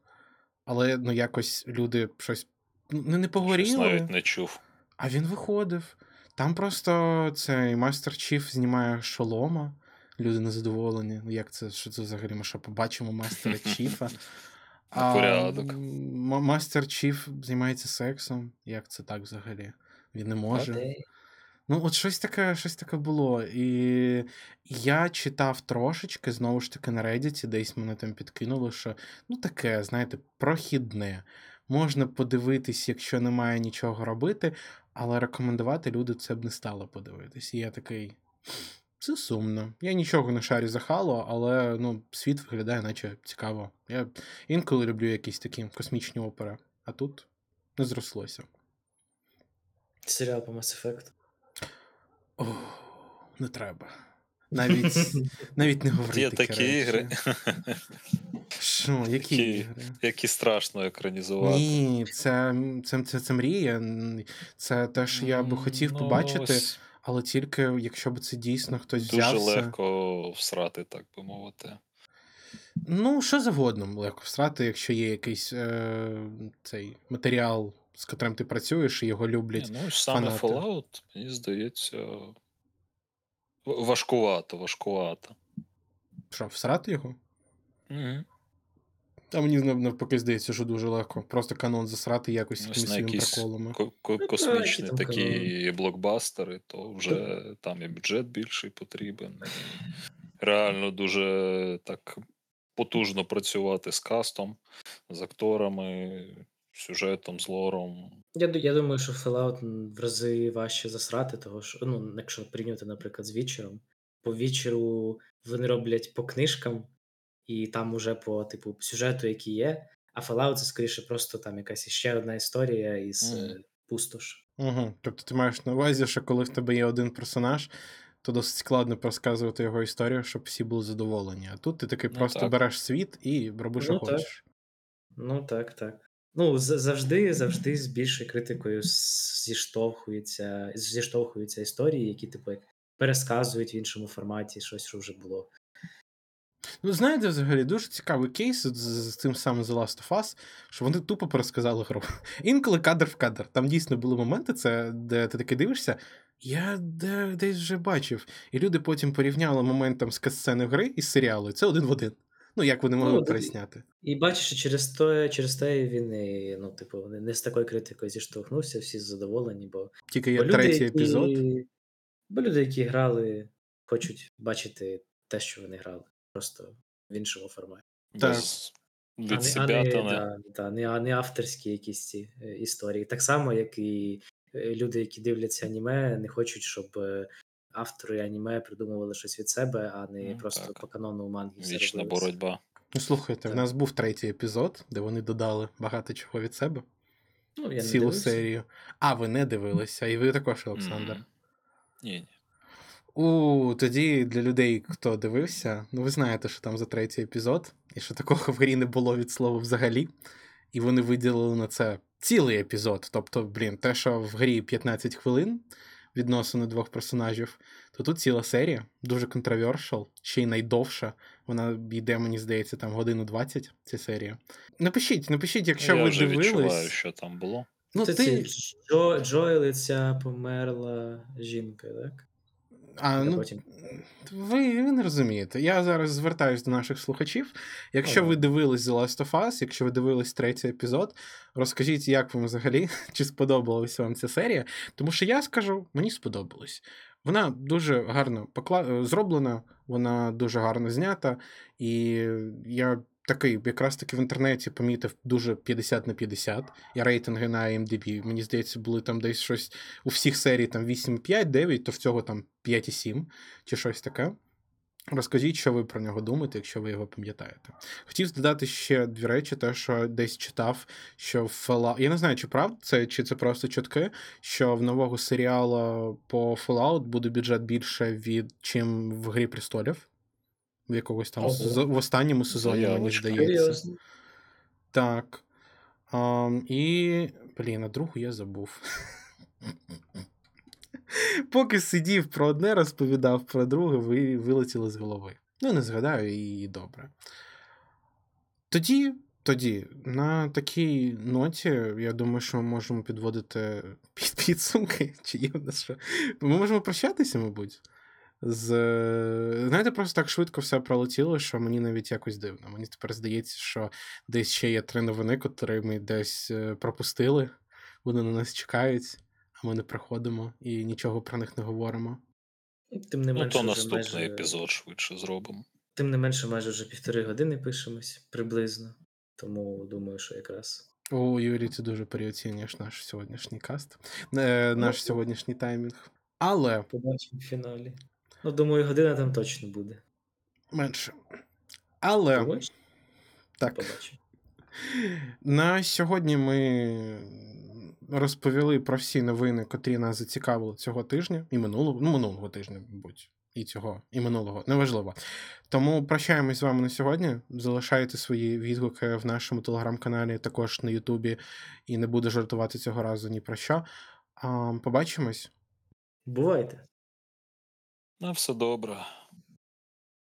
але ну якось люди щось не, не погоріли. Щось навіть не чув. А він виходив. Там просто цей Мастер Чіф знімає шолома, люди незадоволені, як це, що це взагалі, ми що побачимо Мастера Чіфа. А порядок. Мастер Чіф займається сексом. Як це так взагалі? Він не може. Ну, от щось таке, щось таке було. І я читав трошечки, знову ж таки, на Reddit, десь мене там підкинуло, що, ну, таке, знаєте, прохідне. Можна подивитись, якщо немає нічого робити, але рекомендувати люди це б не стало подивитись. І я такий, це сумно. Я нічого не шарю за Halo, але, ну, світ виглядає, наче цікаво. Я інколи люблю якісь такі космічні опери, а тут не зрослося. Серіал по Mass Effect. О, не треба. Навіть, навіть не говорити. Є такі речі. Ігри. Що, які такі, ігри? Які страшно екранізувати. Ні, це, це, це, це мрія. Це те, що я би хотів ну, побачити, ось. Але тільки якщо б це дійсно хтось дуже взявся. Дуже легко всрати, так би мовити. Ну, що завгодно легко всрати, якщо є якийсь е, цей матеріал, з котрим ти працюєш, і його люблять Не, ну, саме фанати. Fallout, мені здається, важкувато, важкувато. Що, всрати його? Угу. А мені навпаки здається, що дуже легко. Просто канон засрати якось якимись своїми приколами. Ко- ко- космічні так, такі канон. Блокбастери, то вже так. Там і бюджет більший потрібен. Реально дуже так потужно працювати з кастом, з акторами, сюжетом, з лором. Я, я думаю, що Fallout в рази важче засрати, того що, ну, якщо прийняти, наприклад, з Вічером, по Вічеру вони роблять по книжкам, і там уже по типу сюжету, який є, а Fallout це скоріше просто там якась ще одна історія із mm. пустош. Угу. Тобто ти маєш на увазі, що коли в тебе є один персонаж, то досить складно розказувати його історію, щоб всі були задоволені. А тут ти таки ну, просто так. береш світ і робиш, що ну, хочеш. Так. Ну так, так. Ну, завжди, завжди з більшою критикою зіштовхуються, зіштовхуються історії, які типу пересказують в іншому форматі щось, що вже було. Ну, знаєте, взагалі, дуже цікавий кейс з, з тим самим The Last of Us, що вони тупо пересказали гру. Інколи кадр в кадр. Там дійсно були моменти, це, де ти таки дивишся, я де, десь вже бачив. І люди потім порівняли момент там з катсцени гри і з серіалу, і це один в один. Ну, як вони могли ну, пересняти. І бачиш, що через те, через те він і, ну, типу, не з такою критикою зіштовхнувся, всі задоволені, бо... Тільки є бо третій люди, які... епізод. Бо люди, які грали, хочуть бачити те, що вони грали. Просто в іншому форматі. Так. Від себе, та не... Та, не, не авторські якісь ці історії. Так само, як і люди, які дивляться аніме, не хочуть, щоб автори аніме придумували щось від себе, а не ну, просто так. по канону манги. Вічна боротьба. Ну, слухайте, так. в нас був третій епізод, де вони додали багато чого від себе. Ну, я Цілу не серію. А, ви не дивилися. І ви також, Олександр. Mm. Ні-ні. У, тоді для людей, хто дивився, ну ви знаєте, що там за третій епізод, і що такого в грі не було від слова взагалі, і вони виділили на це цілий епізод. Тобто, блін, те, що в грі п'ятнадцять хвилин відносини двох персонажів, то тут ціла серія, дуже контровершал, ще й найдовша, вона йде, мені здається, там годину двадцять, ця серія. Напишіть, напишіть, якщо Я ви дивились. Я вже відчуваю, що там було. Ну, це ти... Джо... Джоел, ця померла жінка, так? А, ну, ви, ви не розумієте. Я зараз звертаюсь до наших слухачів. Якщо Ага. ви дивились The Last of Us, якщо ви дивились третій епізод, розкажіть, як вам взагалі, чи сподобалася вам ця серія. Тому що я скажу, мені сподобалось. Вона дуже гарно покла... зроблена, вона дуже гарно знята. І я такий, якраз таки в інтернеті помітив дуже п'ятдесят на п'ятдесят. І рейтинги на IMDb, мені здається, були там десь щось, у всіх серій там вісім п'ять дев'ять, то в цього там п'ять сім чи щось таке. Розкажіть, що ви про нього думаєте, якщо ви його пам'ятаєте. Хотів додати ще дві речі, те, що десь читав, що в Fallout... Я не знаю, чи правда це, чи це просто чутки, що в нового серіалу по Fallout буде бюджет більше, від, чим в «Грі престолів». В якогось там Ого. в останньому сезоні, мені здається. Так. А, і, блін, а другу я забув. Поки сидів про одне, розповідав про друге, ви вилетіли з голови. Ну, не згадаю, і добре. Тоді, тоді, на такій ноті, я думаю, що ми можемо підводити під підсумки, чи є в нас що. Ми можемо прощатися, мабуть. З... Знаєте, просто так швидко все пролетіло, що мені навіть якось дивно. Мені тепер здається, що десь ще є три новини, котрі ми десь пропустили. Вони на нас чекають. А ми не приходимо і нічого про них не говоримо. Тим не менше, ну, то наступний майже... епізод швидше зробимо. Тим не менше, майже вже півтори години пишемось, приблизно. Тому, думаю, що якраз... О, Юрій, ти дуже переоцінюєш наш сьогоднішній каст, е, наш сьогоднішній таймінг. Але... Побачимо в фіналі. Ну, думаю, година там точно буде. Менше. Але... Побачимо? Так. Побачимо. На сьогодні ми розповіли про всі новини, котрі нас зацікавили цього тижня. І минулого, ну, минулого тижня, мабуть. І цього, і минулого. Неважливо. Тому прощаємось з вами на сьогодні. Залишайте свої відгуки в нашому телеграм-каналі, також на Ютубі. І не буду жартувати цього разу ні про що. А, побачимось. Бувайте. На все добре.